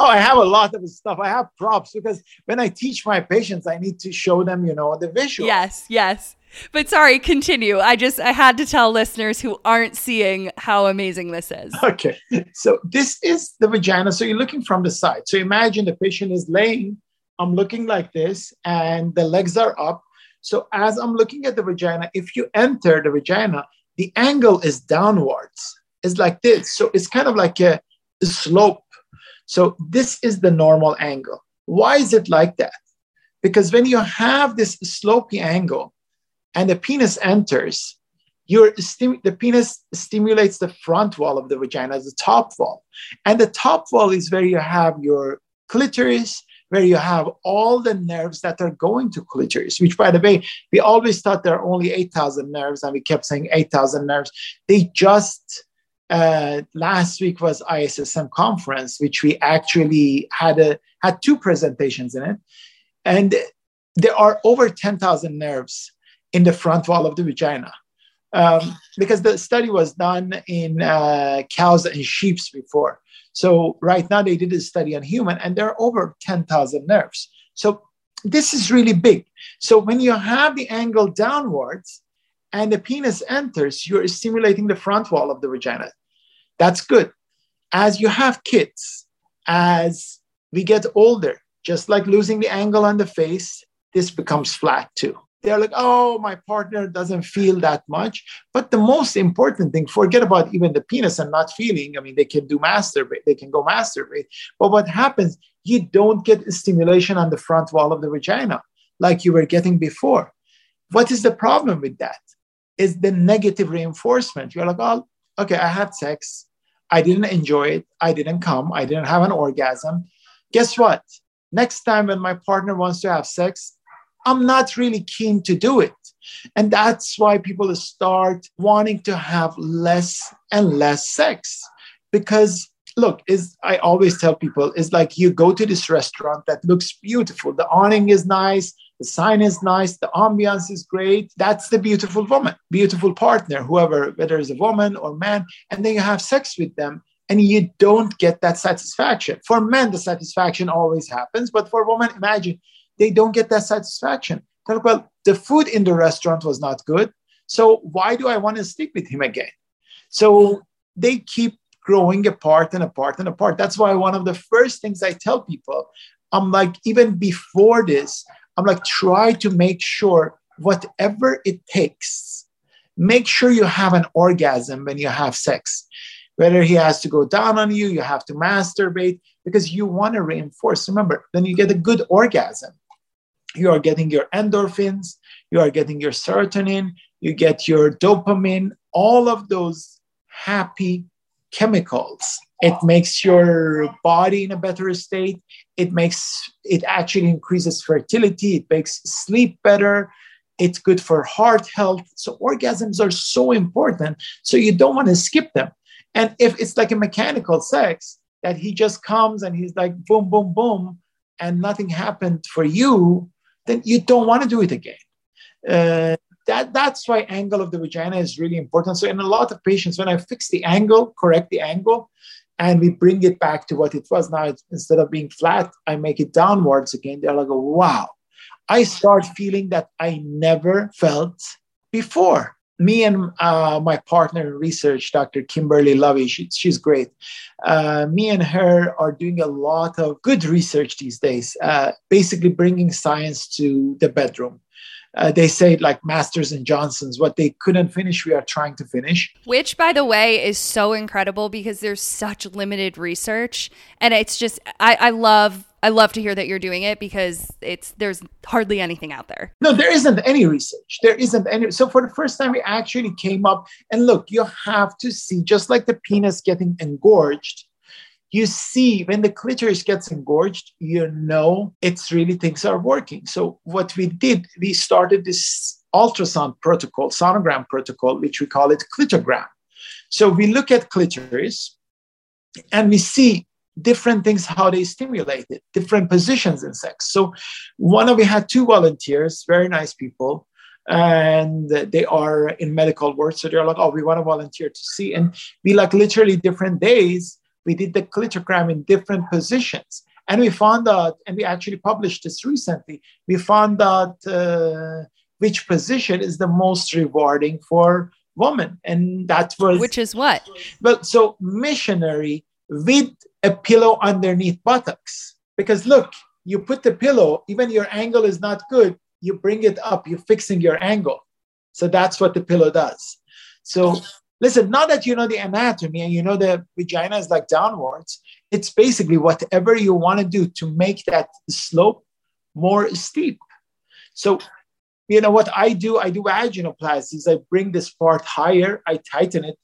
Oh, I have a lot of stuff. I have props because when I teach my patients, I need to show them, you know, the visual. Yes, yes. But sorry, continue. I had to tell listeners who aren't seeing how amazing this is. Okay. So this is the vagina. So you're looking from the side. So imagine the patient is laying. I'm looking like this and the legs are up. So as I'm looking at the vagina, if you enter the vagina, the angle is downwards. It's like this. So it's kind of like a slope. So this is the normal angle. Why is it like that? Because when you have this slopey angle, and the penis enters, the penis stimulates the front wall of the vagina, the top wall. And the top wall is where you have your clitoris, where you have all the nerves that are going to clitoris, which, by the way, we always thought there are only 8,000 nerves, and we kept saying 8,000 nerves. They just, last week was ISSM conference, which we actually had two presentations in it. And there are over 10,000 nerves. in the front wall of the vagina. Because the study was done in cows and sheep before. So right now they did a study on human, and there are over 10,000 nerves. So this is really big. So when you have the angle downwards and the penis enters, you're stimulating the front wall of the vagina. That's good. As you have kids, as we get older, just like losing the angle on the face, this becomes flat too. They're like, oh, my partner doesn't feel that much. But the most important thing, forget about even the penis and not feeling. I mean, they can go masturbate. But what happens, you don't get stimulation on the front wall of the vagina like you were getting before. What is the problem with that? Is the negative reinforcement. You're like, oh, okay, I had sex. I didn't enjoy it. I didn't come. I didn't have an orgasm. Guess what? Next time when my partner wants to have sex, I'm not really keen to do it. And that's why people start wanting to have less and less sex. Because, look, I always tell people, it's like you go to this restaurant that looks beautiful. The awning is nice. The sign is nice. The ambiance is great. That's the beautiful woman, beautiful partner, whoever, whether it's a woman or man. And then you have sex with them. And you don't get that satisfaction. For men, the satisfaction always happens. But for women, imagine, they don't get that satisfaction. They're like, well, the food in the restaurant was not good. So why do I want to sleep with him again? So they keep growing apart and apart and apart. That's why one of the first things I tell people, I'm like, even before this, I'm like, try to make sure whatever it takes, make sure you have an orgasm when you have sex. Whether he has to go down on you, you have to masturbate, because you want to reinforce. Remember, when you get a good orgasm, you are getting your endorphins, you are getting your serotonin, you get your dopamine, all of those happy chemicals. It makes your body in a better state. It actually increases fertility. It makes sleep better. It's good for heart health. So orgasms are so important. So you don't want to skip them. And if it's like a mechanical sex that he just comes and he's like, boom, boom, boom, and nothing happened for you, then you don't want to do it again. That's why angle of the vagina is really important. So in a lot of patients, when I fix the angle, correct the angle, and we bring it back to what it was now, instead of being flat, I make it downwards again. They're like, wow, I start feeling that I never felt before. Me and my partner in research, Dr. Kimberly Lovey, she's great. Me and her are doing a lot of good research these days, basically bringing science to the bedroom. They say like Masters and Johnsons, what they couldn't finish, we are trying to finish. Which, by the way, is so incredible because there's such limited research. And it's just, I love to hear that you're doing it because there's hardly anything out there. No, there isn't any research. There isn't any. So for the first time, we actually came up. And look, you have to see, just like the penis getting engorged, you see when the clitoris gets engorged, you know it's really things are working. So what we did, we started this ultrasound protocol, sonogram protocol, which we call it clitogram. So we look at clitoris and we see different things, how they stimulate it, different positions in sex. So we had two volunteers, very nice people, and they are in medical work. So they're like, oh, we want to volunteer to see. And we like literally different days, we did the clitogram in different positions. And we found out, and we actually published this recently, we found out which position is the most rewarding for women. And that was... Which is what? Well, so missionary with a pillow underneath buttocks. Because look, you put the pillow, even your angle is not good, you bring it up, you're fixing your angle. So that's what the pillow does. So listen, now that you know the anatomy and you know the vagina is like downwards, it's basically whatever you want to do to make that slope more steep. So you know what I do vaginoplasties. I bring this part higher, I tighten it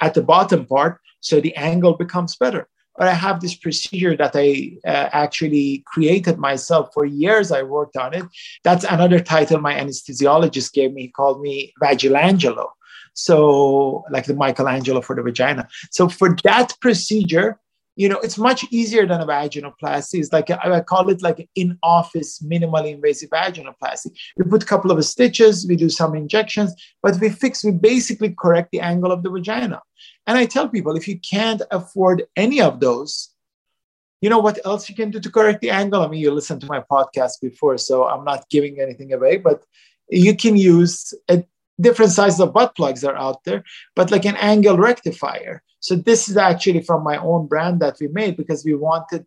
at the bottom part so the angle becomes better. Or I have this procedure that I actually created myself for years. I worked on it. That's another title my anesthesiologist gave me. He called me Vagilangelo. So like the Michelangelo for the vagina. So for that procedure, You know, it's much easier than a vaginoplasty. It's like, I call it like in-office, minimally invasive vaginoplasty. We put a couple of stitches, we do some injections, but we basically correct the angle of the vagina. And I tell people, if you can't afford any of those, you know what else you can do to correct the angle? I mean, you listened to my podcast before, so I'm not giving anything away, but you can use different sizes of butt plugs are out there, but like an angle rectifier. So this is actually from my own brand that we made, because we wanted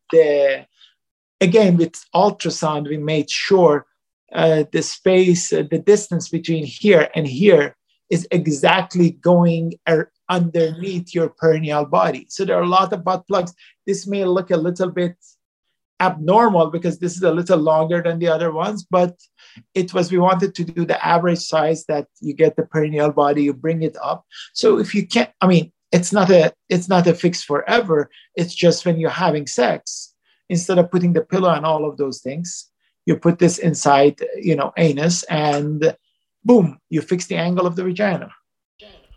again, with ultrasound, we made sure the space, the distance between here and here is exactly going underneath your perineal body. So there are a lot of butt plugs. This may look a little bit abnormal because this is a little longer than the other ones, but we wanted to do the average size that you get the perineal body, you bring it up. So if you can't, I mean, it's not a fix forever. It's just when you're having sex, instead of putting the pillow and all of those things, you put this inside, you know, anus, and boom, you fix the angle of the vagina.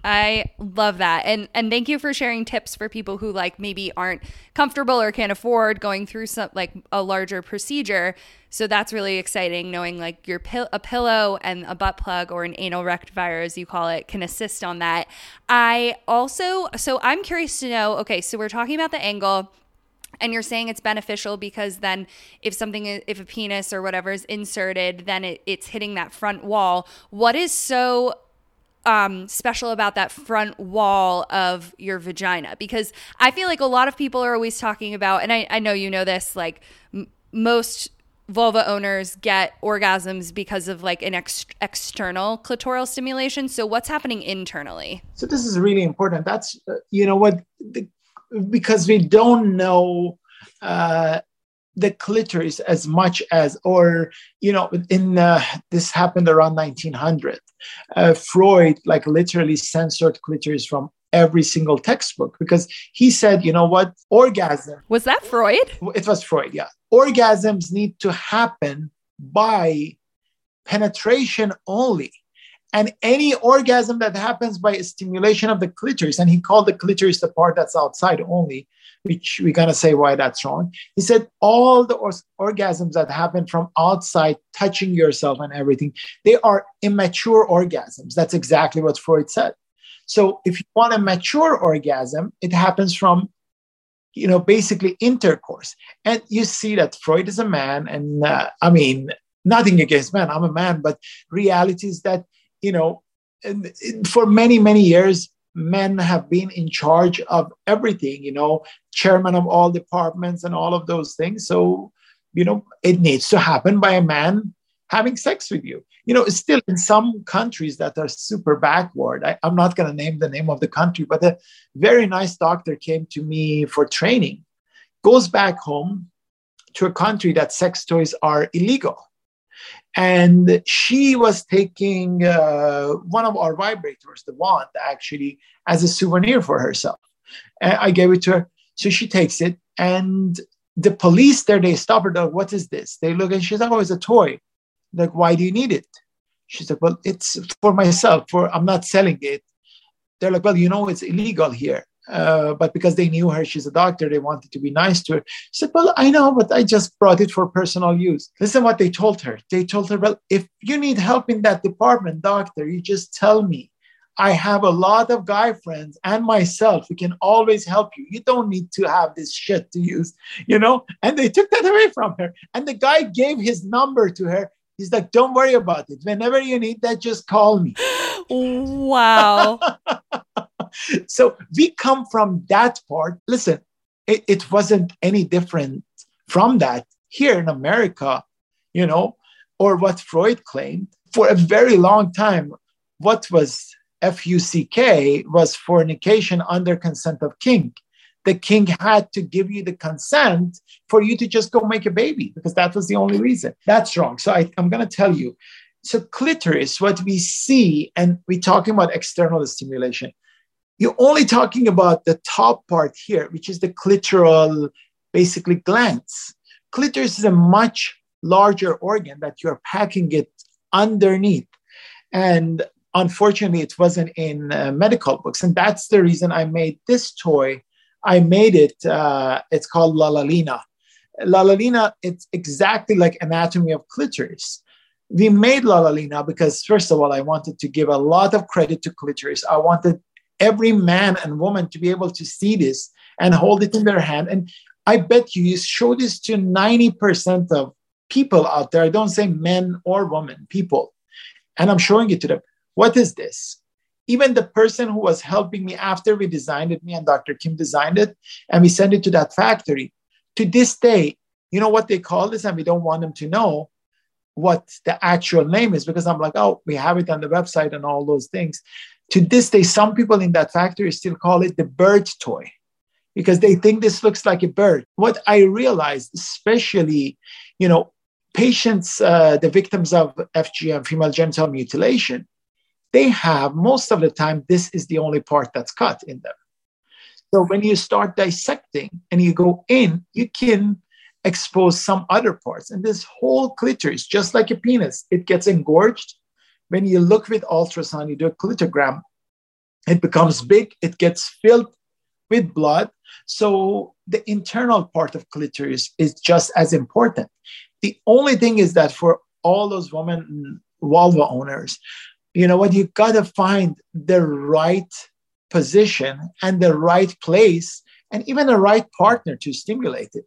I love that. And thank you for sharing tips for people who like maybe aren't comfortable or can't afford going through some like a larger procedure. So that's really exciting, knowing like your a pillow and a butt plug, or an anal rectifier as you call it, can assist on that. So I'm curious to know, okay, so we're talking about the angle, and you're saying it's beneficial because then if a penis or whatever is inserted, then it's hitting that front wall. What is so special about that front wall of your vagina? Because I feel like a lot of people are always talking about, and I know you know this, like most vulva owners get orgasms because of like an external clitoral stimulation. So what's happening internally? So this is really important. That's, you know what, because we don't know the clitoris as much as, or, you know, this happened around 1900. Freud like literally censored clitoris from every single textbook because he said, you know what, orgasm. Was that Freud? It was Freud, yeah. Orgasms need to happen by penetration only. And any orgasm that happens by stimulation of the clitoris, and he called the clitoris the part that's outside only, which we're going to say why that's wrong. He said all the orgasms that happen from outside, touching yourself and everything, they are immature orgasms. That's exactly what Freud said. So if you want a mature orgasm, it happens from, you know, basically intercourse. And you see that Freud is a man, and I mean, nothing against men. I'm a man, but reality is that, you know, for many, many years, men have been in charge of everything, you know, chairman of all departments and all of those things. So, you know, it needs to happen by a man having sex with you. You know, still in some countries that are super backward, I'm not going to name the name of the country, but a very nice doctor came to me for training, goes back home to a country that sex toys are illegal. And she was taking one of our vibrators, the wand, actually, as a souvenir for herself. And I gave it to her. So she takes it. And the police there, they stop her. They're like, what is this? They look, and she's like, oh, it's a toy. Like, why do you need it? She's like, well, it's for myself. I'm not selling it. They're like, well, you know, it's illegal here. But because they knew her, she's a doctor, they wanted to be nice to her. She said, well, I know, but I just brought it for personal use. Listen what they told her. They told her, well, if you need help in that department, doctor, you just tell me. I have a lot of guy friends and myself. We can always help you. You don't need to have this shit to use, you know? And they took that away from her. And the guy gave his number to her. He's like, don't worry about it. Whenever you need that, just call me. Wow. So we come from that part. Listen, it wasn't any different from that here in America, you know, or what Freud claimed for a very long time. What was FUCK was fornication under consent of king. The king had to give you the consent for you to just go make a baby because that was the only reason. That's wrong. So I'm going to tell you. So clitoris, what we see, and we're talking about external stimulation. You're only talking about the top part here, which is the clitoral, basically, glands. Clitoris is a much larger organ that you're packing it underneath. And unfortunately, it wasn't in medical books. And that's the reason I made this toy I made it. It's called Lalaleena. Lalaleena, it's exactly like anatomy of clitoris. We made Lalaleena because, first of all, I wanted to give a lot of credit to clitoris. I wanted every man and woman to be able to see this and hold it in their hand. And I bet you show this to 90% of people out there. I don't say men or women, people. And I'm showing it to them. What is this? Even the person who was helping me after we designed it, me and Dr. Kim designed it, and we sent it to that factory. To this day, you know what they call this, and we don't want them to know what the actual name is, because I'm like, oh, we have it on the website and all those things. To this day, some people in that factory still call it the bird toy because they think this looks like a bird. What I realized, especially, you know, patients, the victims of FGM, female genital mutilation, they have, most of the time, this is the only part that's cut in them. So when you start dissecting and you go in, you can expose some other parts. And this whole clitoris, just like a penis, it gets engorged. When you look with ultrasound, you do a clitogram, it becomes big, it gets filled with blood. So the internal part of clitoris is just as important. The only thing is that for all those women, vulva owners, you know what, you got to find the right position and the right place and even the right partner to stimulate it,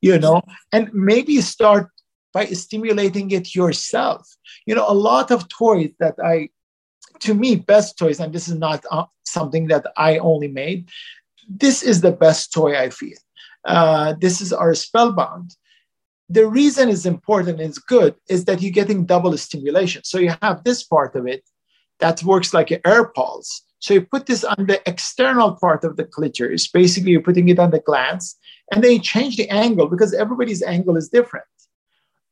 you know, and maybe start by stimulating it yourself. You know, a lot of toys that to me, best toys, and this is not something that I only made, this is the best toy I feel. This is our Spellbound. The reason it's important and it's good is that you're getting double stimulation. So you have this part of it that works like an air pulse. So you put this on the external part of the clitoris. Basically, you're putting it on the glands. And then you change the angle because everybody's angle is different.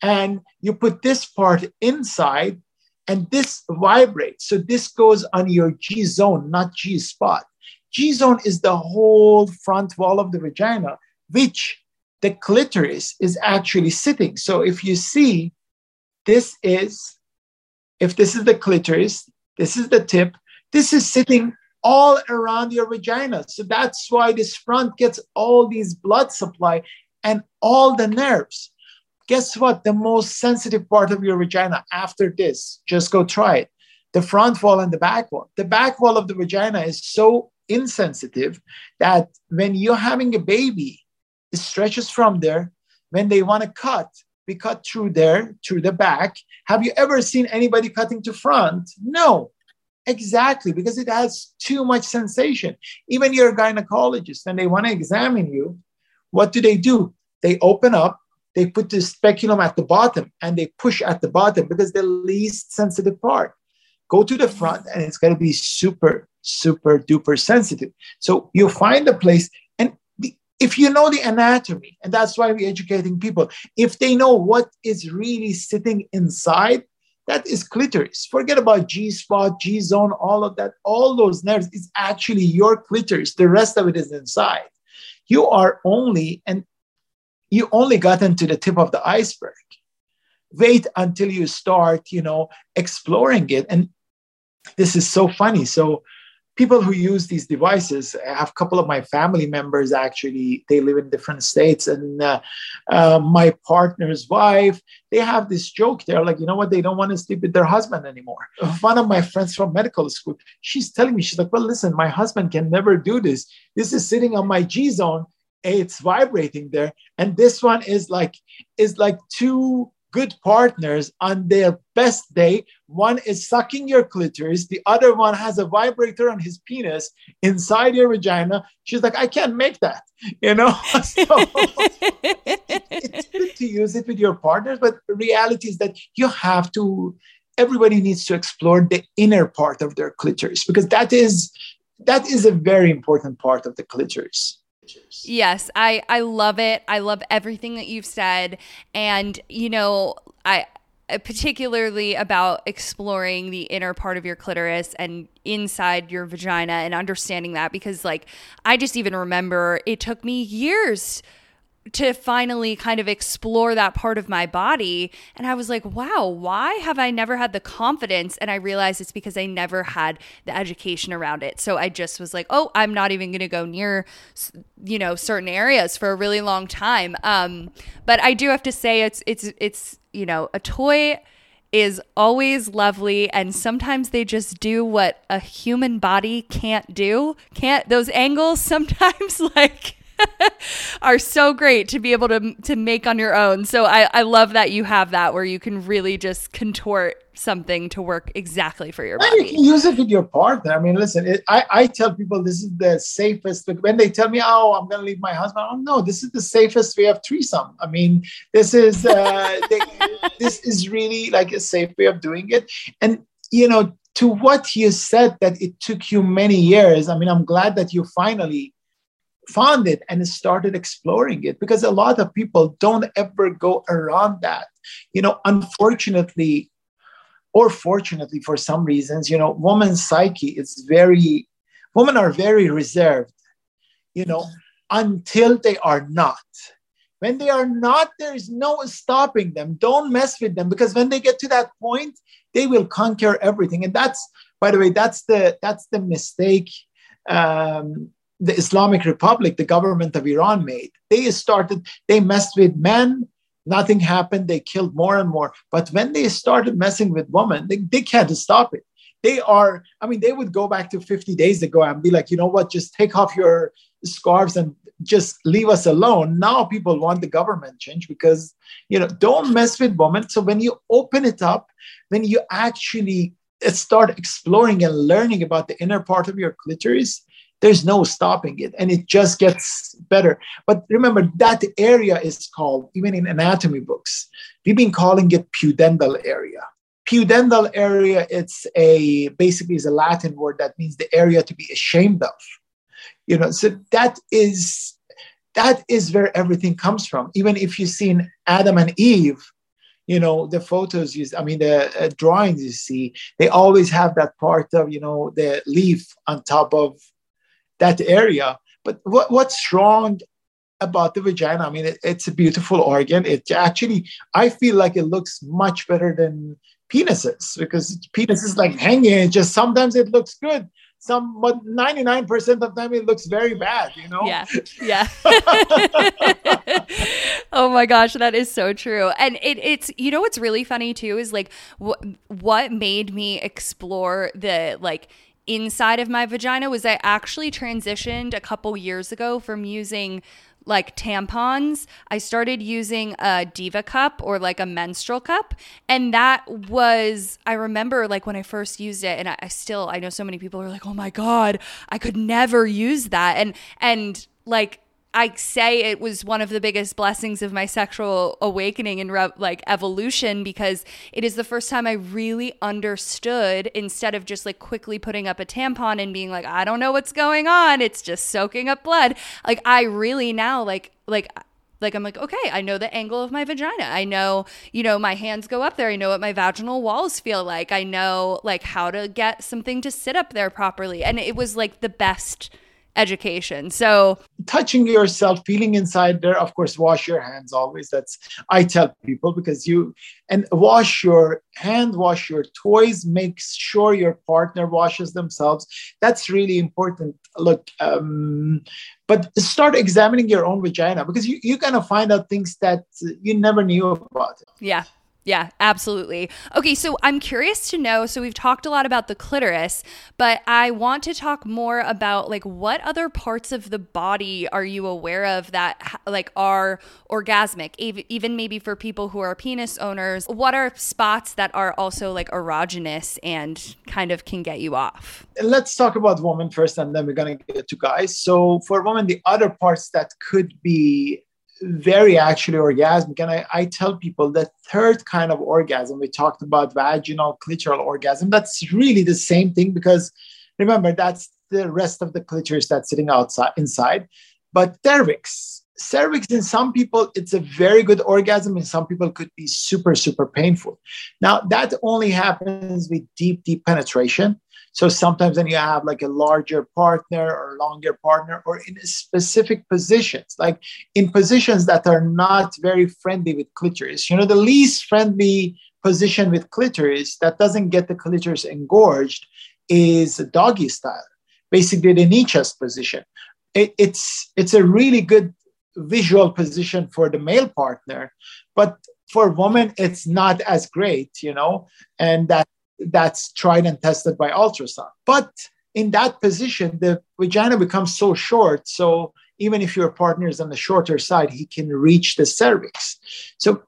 And you put this part inside and this vibrates. So this goes on your G zone, not G spot. G zone is the whole front wall of the vagina, which the clitoris is actually sitting. So if you see, if this is the clitoris, this is the tip, this is sitting all around your vagina. So that's why this front gets all these blood supply and all the nerves. Guess what? The most sensitive part of your vagina after this, just go try it. The front wall and the back wall. The back wall of the vagina is so insensitive that when you're having a baby, it stretches from there. When they want to cut, we cut through there, through the back. Have you ever seen anybody cutting to front? No, exactly, because it has too much sensation. Even your gynecologist, when they want to examine you, what do? They open up, they put the speculum at the bottom, and they push at the bottom because the least sensitive part. Go to the front, and it's going to be super, super duper sensitive. So you find a place. If you know the anatomy, and that's why we're educating people, if they know what is really sitting inside, that is clitoris. Forget about G-spot, G-zone, all of that. All those nerves is actually your clitoris. The rest of it is inside. You only got into the tip of the iceberg. Wait until you start, you know, exploring it. And this is so funny. So people who use these devices, I have a couple of my family members, actually, they live in different states. And my partner's wife, they have this joke. They're like, you know what? They don't want to sleep with their husband anymore. One of my friends from medical school, she's telling me, she's like, well, listen, my husband can never do this. This is sitting on my G zone. It's vibrating there. And this one is like two good partners on their best day. One is sucking your clitoris. The other one has a vibrator on his penis inside your vagina. She's like, I can't make that, you know? So it's good to use it with your partners, but the reality is that everybody needs to explore the inner part of their clitoris because that is a very important part of the clitoris. Yes, I love it. I love everything that you've said. And, you know, I particularly about exploring the inner part of your clitoris and inside your vagina and understanding that because, like, I just even remember it took me years to finally kind of explore that part of my body. And I was like, wow, why have I never had the confidence? And I realized it's because I never had the education around it. So I just was like, oh, I'm not even going to go near, you know, certain areas for a really long time. But I do have to say it's, you know, a toy is always lovely. And sometimes they just do what a human body can't do. Can't those angles sometimes like are so great to be able to make on your own. So I love that you have that where you can really just contort something to work exactly for your body. You can use it with your partner. I mean, listen, I tell people this is the safest. When they tell me, oh, I'm going to leave my husband. Oh, no, this is the safest way of threesome. I mean, this is this is really like a safe way of doing it. And, you know, to what you said that it took you many years. I mean, I'm glad that you finally found it and started exploring it, because a lot of people don't ever go around that. You know, unfortunately or fortunately for some reasons, you know, women's psyche is women are very reserved, you know, until they are not. When they are not, there is no stopping them. Don't mess with them, because when they get to that point, they will conquer everything. And that's, by the way, that's the mistake the Islamic Republic, the government of Iran made. They messed with men, nothing happened, they killed more and more. But when they started messing with women, they can't stop it. They would go back to 50 days ago and be like, you know what, just take off your scarves and just leave us alone. Now people want the government change because, you know, don't mess with women. So when you open it up, when you actually start exploring and learning about the inner part of your clitoris, there's no stopping it, and it just gets better. But remember, that area is called, even in anatomy books, we've been calling it pudendal area. Pudendal area, it's basically a Latin word that means the area to be ashamed of. You know, so that is where everything comes from. Even if you see in Adam and Eve, you know, the drawings you see, they always have that part of, you know, the leaf on top of that area. But what's wrong about the vagina? I mean, it's a beautiful organ. It actually, I feel like it looks much better than penises, because penises like hanging. It just sometimes it looks good. But 99% of the time it looks very bad, you know? Yeah. Oh my gosh, that is so true. And it's, you know, what's really funny too is like what made me explore the like inside of my vagina was I actually transitioned a couple years ago from using like tampons. I started using a diva cup or like a menstrual cup. And that was, I remember like when I first used it, and I know so many people are like, oh my God, I could never use that. And like, I say it was one of the biggest blessings of my sexual awakening and evolution, because it is the first time I really understood, instead of just like quickly putting up a tampon and being like, I don't know what's going on, it's just soaking up blood. Like I really now like I'm like, okay, I know the angle of my vagina. I know, you know, my hands go up there. I know what my vaginal walls feel like. I know like how to get something to sit up there properly. And it was like the best education. So touching yourself, feeling inside there, of course, wash your hands always. That's, I tell people, because wash your hand, wash your toys, make sure your partner washes themselves. That's really important. Look, but start examining your own vagina, because you're going to find out things that you never knew about. Yeah. Yeah, absolutely. Okay, so I'm curious to know, so we've talked a lot about the clitoris, but I want to talk more about like what other parts of the body are you aware of that like are orgasmic, even maybe for people who are penis owners? What are spots that are also like erogenous and kind of can get you off? Let's talk about women first, and then we're going to get to guys. So for women, the other parts that could be very actually orgasmic. And I tell people the third kind of orgasm, we talked about vaginal clitoral orgasm. That's really the same thing, because remember, that's the rest of the clitoris that's sitting outside inside. But cervix in some people, it's a very good orgasm. In some people could be super, super painful. Now that only happens with deep, deep penetration. So sometimes then you have like a larger partner or longer partner or in specific positions, like in positions that are not very friendly with clitoris. You know, the least friendly position with clitoris that doesn't get the clitoris engorged is doggy style, basically the knee chest position. It's a really good visual position for the male partner, but for women, it's not as great, you know, and that's tried and tested by ultrasound. But in that position, the vagina becomes so short. So even if your partner is on the shorter side, he can reach the cervix. So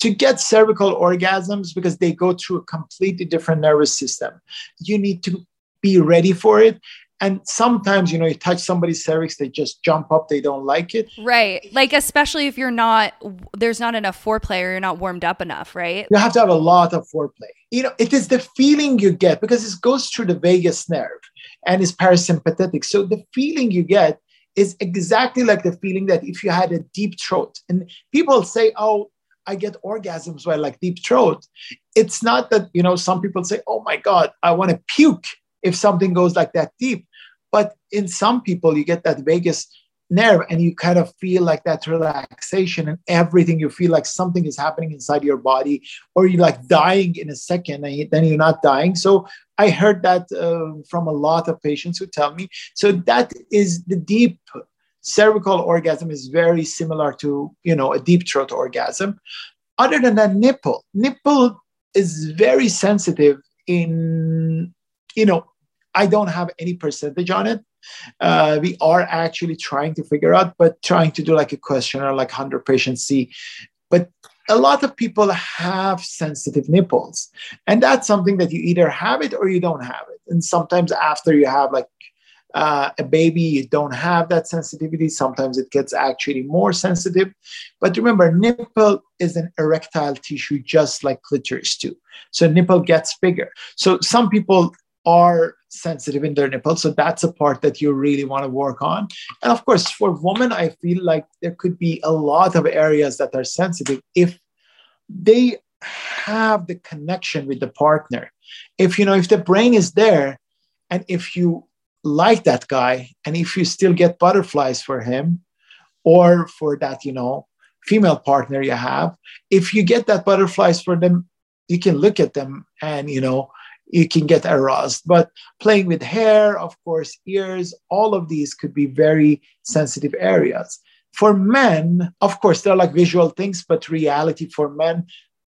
to get cervical orgasms, because they go through a completely different nervous system, you need to be ready for it. And sometimes, you know, you touch somebody's cervix, they just jump up, they don't like it. Right. Like, especially if you're not, there's not enough foreplay or you're not warmed up enough, right? You have to have a lot of foreplay. You know, it is the feeling you get because it goes through the vagus nerve and it's parasympathetic. So the feeling you get is exactly like the feeling that if you had a deep throat. And people say, oh, I get orgasms when I like deep throat. It's not that, you know, some people say, oh my God, I want to puke if something goes like that deep. But in some people, you get that vagus nerve and you kind of feel like that relaxation and everything. You feel like something is happening inside your body, or you're like dying in a second and then you're not dying. So I heard that from a lot of patients who tell me. So that is the deep cervical orgasm is very similar to, you know, a deep throat orgasm. Other than that, nipple is very sensitive in, you know, I don't have any percentage on it. We are actually trying to figure out, but trying to do like a questionnaire, like 100 patients see. But a lot of people have sensitive nipples. And that's something that you either have it or you don't have it. And sometimes after you have like a baby, you don't have that sensitivity. Sometimes it gets actually more sensitive. But remember, nipple is an erectile tissue, just like clitoris too. So nipple gets bigger. So some people are sensitive in their nipple. So that's a part that you really want to work on. And of course, for women, I feel like there could be a lot of areas that are sensitive if they have the connection with the partner. If, you know, if the brain is there and if you like that guy and if you still get butterflies for him or for that, you know, female partner you have, if you get that butterflies for them, you can look at them and, you know, you can get aroused. But playing with hair, of course, ears, all of these could be very sensitive areas. For men, of course, they're like visual things, but reality for men,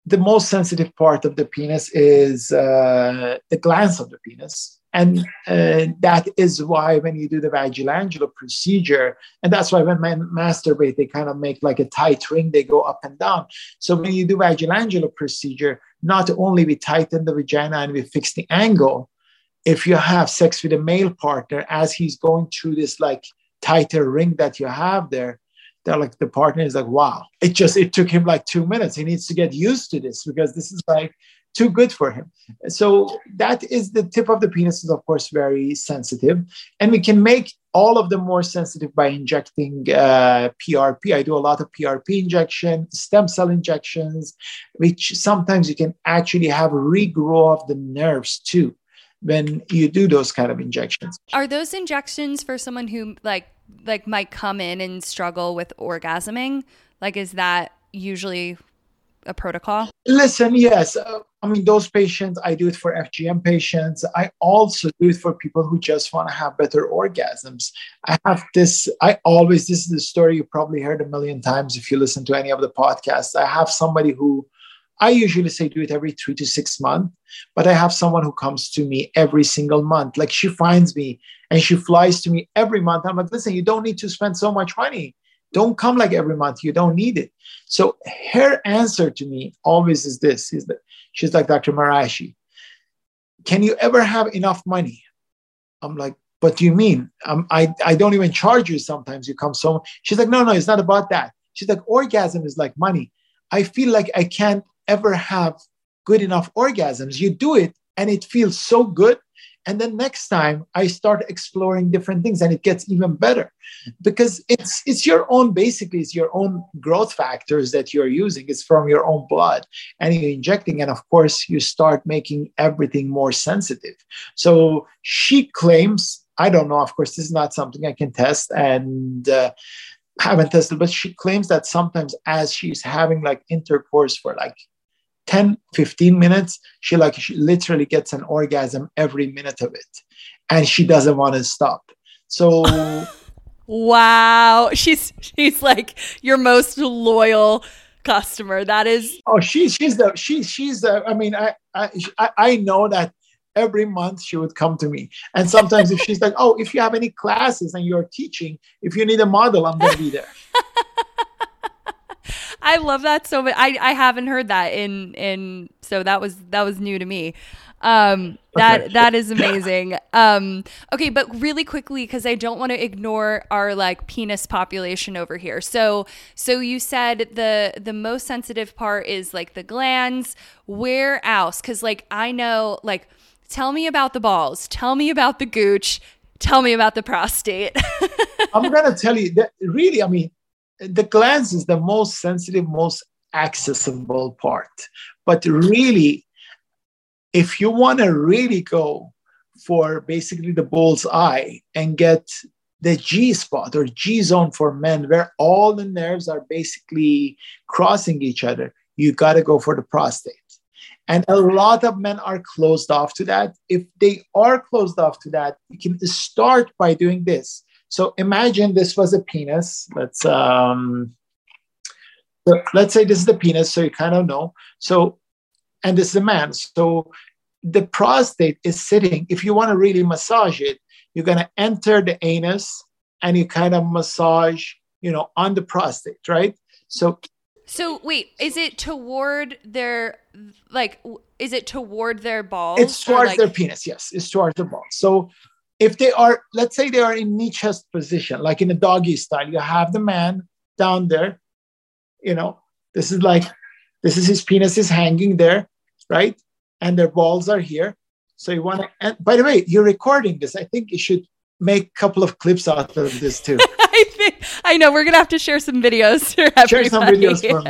the most sensitive part of the penis is the glands of the penis. And that is why when you do the vagilangular procedure, and that's why when men masturbate, they kind of make like a tight ring, they go up and down. So when you do vagilangular procedure, not only we tighten the vagina and we fix the angle, if you have sex with a male partner, as he's going through this like tighter ring that you have there, they're like, the partner is like, wow, it took him like 2 minutes. He needs to get used to this because this is like too good for him. So that is the tip of the penis is, of course, very sensitive. And we can make all of them more sensitive by injecting PRP. I do a lot of PRP injection, stem cell injections, which sometimes you can actually have regrow of the nerves too when you do those kind of injections. Are those injections for someone who like might come in and struggle with orgasming? Like, is that usually a protocol? Listen, yes. I mean, those patients, I do it for FGM patients. I also do it for people who just want to have better orgasms. This is the story you probably heard a million times if you listen to any of the podcasts. I have somebody who, I usually say do it every 3 to 6 months, but I have someone who comes to me every single month. Like, she finds me and she flies to me every month. I'm like, listen, you don't need to spend so much money. Don't come like every month. You don't need it. So her answer to me always is this. She's like, Dr. Marashi, can you ever have enough money? I'm like, what do you mean? I don't even charge you sometimes. You come so much. She's like, no, it's not about that. She's like, orgasm is like money. I feel like I can't ever have good enough orgasms. You do it and it feels so good. And then next time I start exploring different things and it gets even better, because it's your own, basically it's your own growth factors that you're using. It's from your own blood and you're injecting. And of course you start making everything more sensitive. So she claims, I don't know, of course, this is not something I can test and haven't tested, but she claims that sometimes as she's having like intercourse for like 10, 15 minutes, she literally gets an orgasm every minute of it. And she doesn't want to stop. So wow. She's like your most loyal customer. That is. Oh, she's the, I mean, I know that every month she would come to me. And sometimes if she's like, oh, if you have any classes and you're teaching, if you need a model, I'm going to be there. I love that so much. I haven't heard that in so that was new to me. That is amazing. Okay, but really quickly, because I don't want to ignore our like penis population over here. So you said the most sensitive part is like the glands. Where else? Because like I know, like tell me about the balls. Tell me about the gooch. Tell me about the prostate. I'm gonna tell you that really. I mean, the glands is the most sensitive, most accessible part. But really, if you want to really go for basically the bull's eye and get the G spot or G zone for men, where all the nerves are basically crossing each other, you got to go for the prostate. And a lot of men are closed off to that. If they are closed off to that, you can start by doing this. So imagine this was a penis. Let's say this is the penis, so you kind of know. So, and this is a man. So the prostate is sitting. If you want to really massage it, you're going to enter the anus and you kind of massage, on the prostate, right? So wait, is it toward their balls? It's towards their penis. Yes, it's towards the balls. So if they are, let's say they are in knee chest position, like in a doggy style, you have the man down there, this is his penis is hanging there, right? And their balls are here. So you want to, and by the way, you're recording this. I think you should make a couple of clips out of this too. I know we're going to have to share some videos. Share some videos for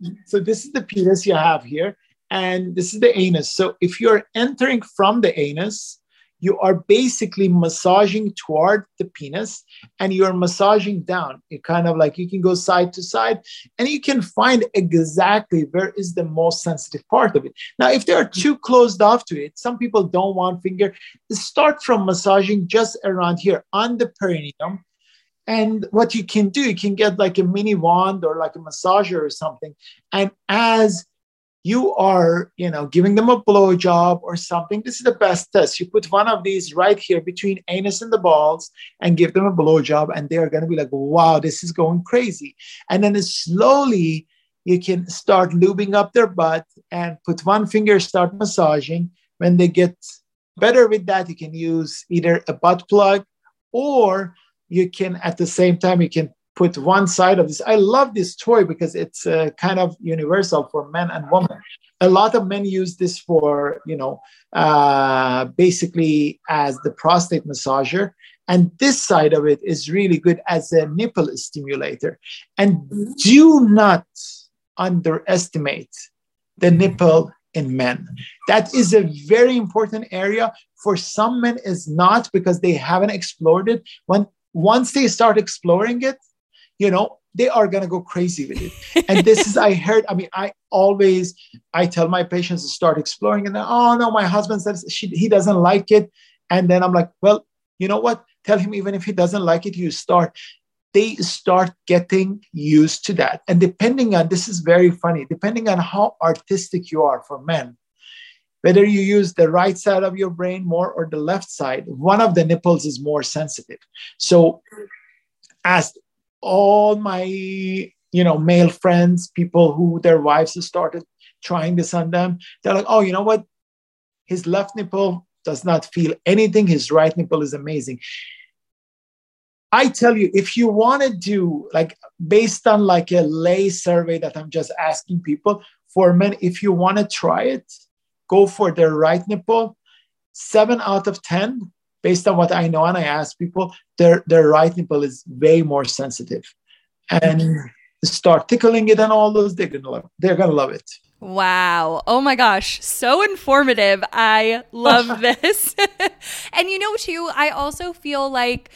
me. So this is the penis you have here. And this is the anus. So if you're entering from the anus, you are basically massaging toward the penis and you're massaging down. It kind of like you can go side to side and you can find exactly where is the most sensitive part of it. Now, if they are too closed off to it, some people don't want finger. Start from massaging just around here on the perineum. And what you can do, you can get like a mini wand or like a massager or something. And as you are, giving them a blowjob or something, this is the best test. You put one of these right here between anus and the balls and give them a blowjob and they are going to be like, wow, this is going crazy. And then slowly you can start lubing up their butt and put one finger, start massaging. When they get better with that, you can use either a butt plug or you can, at the same time, you can put one side of this. I love this toy because it's kind of universal for men and women. A lot of men use this for, basically as the prostate massager. And this side of it is really good as a nipple stimulator. And do not underestimate the nipple in men. That is a very important area. For some men is not, because they haven't explored it. Once they start exploring it, they are going to go crazy with it. And this is, I tell my patients to start exploring and then, oh no, my husband says he doesn't like it. And then I'm like, well, you know what? Tell him even if he doesn't like it, they start getting used to that. And this is very funny, depending on how artistic you are for men, whether you use the right side of your brain more or the left side, one of the nipples is more sensitive. So as all my, male friends, people who their wives started trying this on them, they're like, oh, you know what? His left nipple does not feel anything. His right nipple is amazing. I tell you, if you want to do based on a lay survey that I'm just asking people, for men, if you want to try it, go for their right nipple. 7 out of 10, based on what I know, and I ask people, their right nipple is way more sensitive. And start tickling it and all those, they're gonna love it. Wow. Oh my gosh. So informative. I love this. And too, I also feel like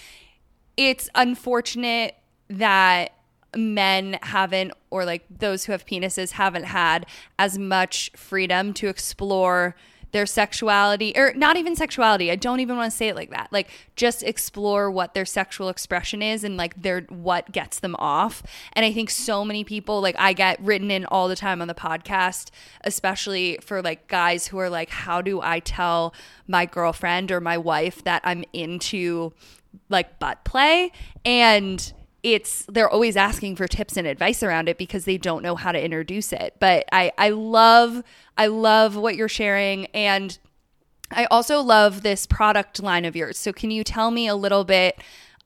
it's unfortunate that men haven't, or like those who have penises haven't had as much freedom to explore their sexuality, or not even sexuality. I don't even want to say it like that. Like, just explore what their sexual expression is and like their, what gets them off. And I think so many people, like I get written in all the time on the podcast, especially for like guys who are like, how do I tell my girlfriend or my wife that I'm into like butt play? And they're always asking for tips and advice around it because they don't know how to introduce it. But I love what you're sharing. And I also love this product line of yours. So can you tell me a little bit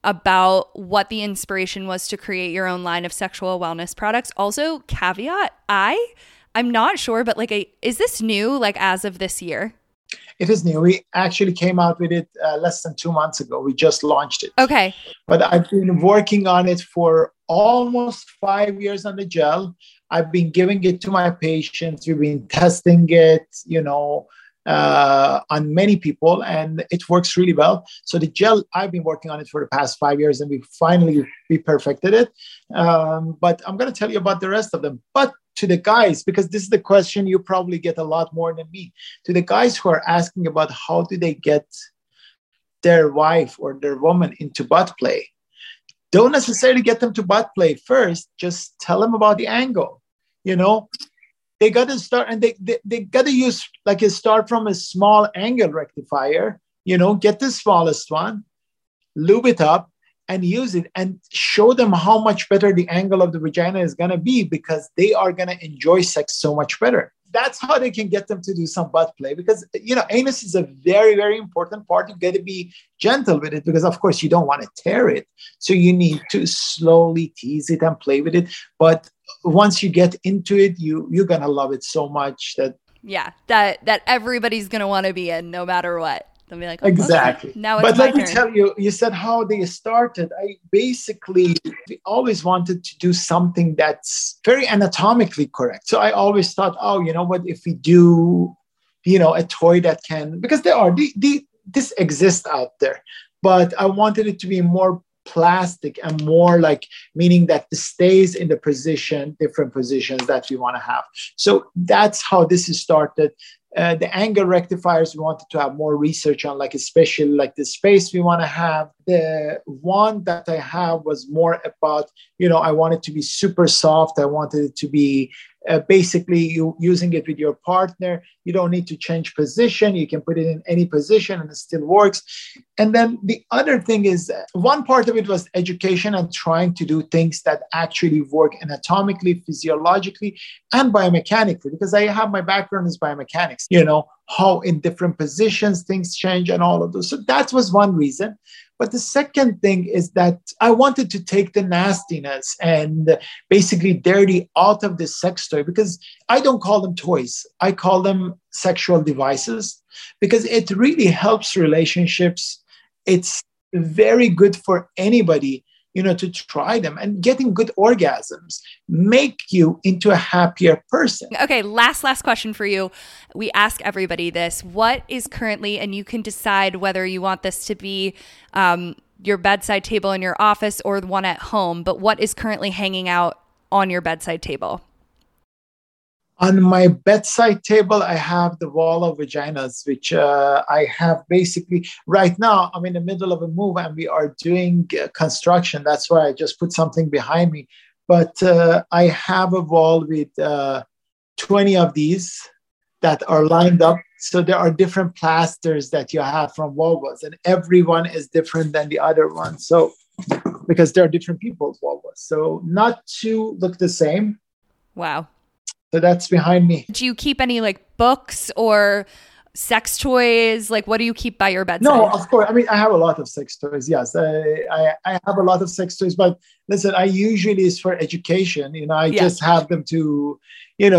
about what the inspiration was to create your own line of sexual wellness products? Also, caveat, I'm not sure, but like, is this new, like as of this year? It is new. We actually came out with it less than 2 months ago. We just launched it. Okay. But I've been working on it for almost 5 years on the gel. I've been giving it to my patients. We've been testing it, on many people, and it works really well. So the gel, I've been working on it for the past 5 years, and we finally perfected it. But I'm going to tell you about the rest of them. But to the guys, because this is the question you probably get a lot more than me, to the guys who are asking about how do they get their wife or their woman into butt play, don't necessarily get them to butt play first. Just tell them about the angle. They got to start, and they got to use like a start from a small angle rectifier, get the smallest one, lube it up, and use it, and show them how much better the angle of the vagina is going to be, because they are going to enjoy sex so much better. That's how they can get them to do some butt play, because, anus is a very, very important part. You got to be gentle with it because, of course, you don't want to tear it. So you need to slowly tease it and play with it. But once you get into it, you're going to love it so much that... Yeah, that everybody's going to want to be in no matter what. They'll be like, oh, exactly. Okay, now it's but let turn. Me tell you, you said how they started. We always wanted to do something that's very anatomically correct. So I always thought, what if we do, a toy that can, because this exists out there, but I wanted it to be more plastic and more like, meaning that it stays in the position, different positions that we want to have. So that's how this is started. The angle rectifiers, we wanted to have more research on, like, especially like the space we want to have. The one that I have was more about, I want it to be super soft. I wanted it to be basically you using it with your partner. You don't need to change position. You can put it in any position and it still works. And then the other thing is, one part of it was education and trying to do things that actually work anatomically, physiologically, and biomechanically, because I have my background is biomechanics, how in different positions things change and all of those. So that was one reason. But the second thing is that I wanted to take the nastiness and basically dirty out of the sex toy, because I don't call them toys. I call them sexual devices, because it really helps relationships. It's very good for anybody, to try them, and getting good orgasms make you into a happier person. Okay, last question for you. We ask everybody this. What is currently, and you can decide whether you want this to be your bedside table in your office or the one at home, but what is currently hanging out on your bedside table? On my bedside table, I have the wall of vaginas, which I have basically right now. I'm in the middle of a move and we are doing construction. That's why I just put something behind me. But I have a wall with 20 of these that are lined up. So there are different plasters that you have from vulvas, and every one is different than the other one. So because there are different people's vulvas, so not to look the same. Wow. So that's behind me. Do you keep any like books or sex toys? Like, what do you keep by your bedside? No, of course. I mean, I have a lot of sex toys. Yes, I have a lot of sex toys. But listen, I usually is for education. I just have them to,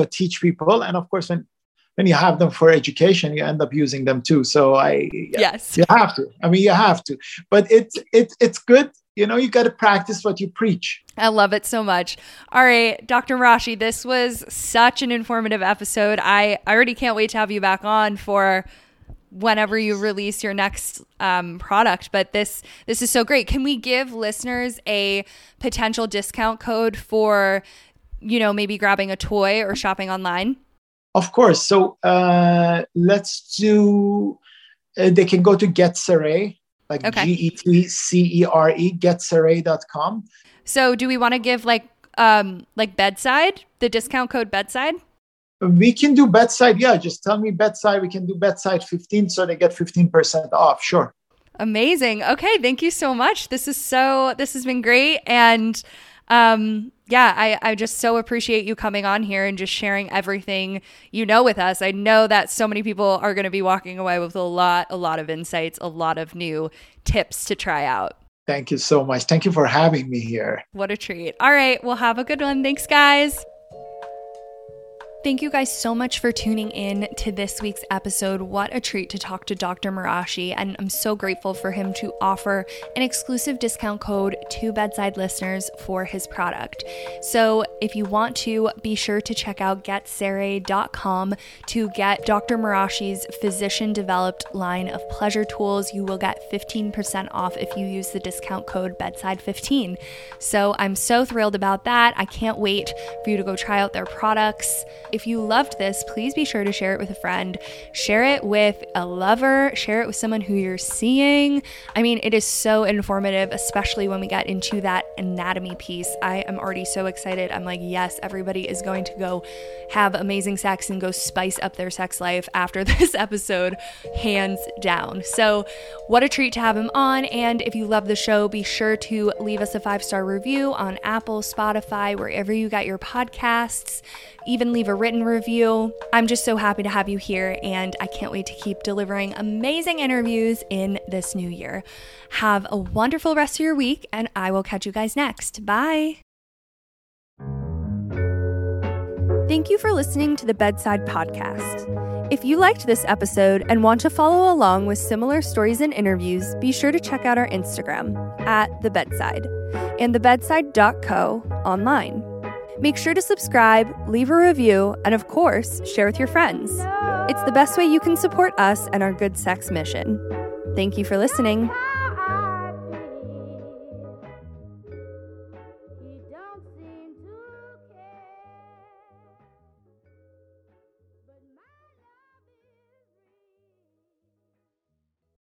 teach people. And of course, when and you have them for education, you end up using them too. So yes, you have to. I mean, you have to. But it's good. You know, you got to practice what you preach. I love it so much. All right, Dr. Marashi, this was such an informative episode. I already can't wait to have you back on for whenever you release your next product. But this is so great. Can we give listeners a potential discount code for, you know, maybe grabbing a toy or shopping online? Of course. So let's do, they can go to getcere, like okay. GETCERE, getcere.com. So do we want to give like bedside, the discount code bedside? We can do bedside. Yeah, just tell me bedside. We can do bedside 15, so they get 15% off. Sure. Amazing. Okay, thank you so much. This has been great. And yeah, I just so appreciate you coming on here and just sharing everything you know with us. I know that so many people are going to be walking away with a lot of insights, a lot of new tips to try out. Thank you so much. Thank you for having me here. What a treat. All right. Well, have a good one. Thanks, guys. Thank you guys so much for tuning in to this week's episode. What a treat to talk to Dr. Marashi, and I'm so grateful for him to offer an exclusive discount code to bedside listeners for his product. So if you want to, be sure to check out getcere.com to get Dr. Marashi's physician-developed line of pleasure tools. You will get 15% off if you use the discount code bedside15. So I'm so thrilled about that. I can't wait for you to go try out their products. If you loved this, please be sure to share it with a friend, share it with a lover, share it with someone who you're seeing. I mean, it is so informative, especially when we get into that anatomy piece. I am already so excited. I'm like, yes, everybody is going to go have amazing sex and go spice up their sex life after this episode, hands down. So what a treat to have him on. And if you love the show, be sure to leave us a 5-star review on Apple, Spotify, wherever you got your podcasts. Even leave a written review. I'm just so happy to have you here, and I can't wait to keep delivering amazing interviews in this new year. Have a wonderful rest of your week, and I will catch you guys next. Bye. Thank you for listening to the Bedside Podcast. If you liked this episode and want to follow along with similar stories and interviews, be sure to check out our Instagram @thebedside and thebedside.co online. Make sure to subscribe, leave a review, and of course, share with your friends. It's the best way you can support us and our good sex mission. Thank you for listening.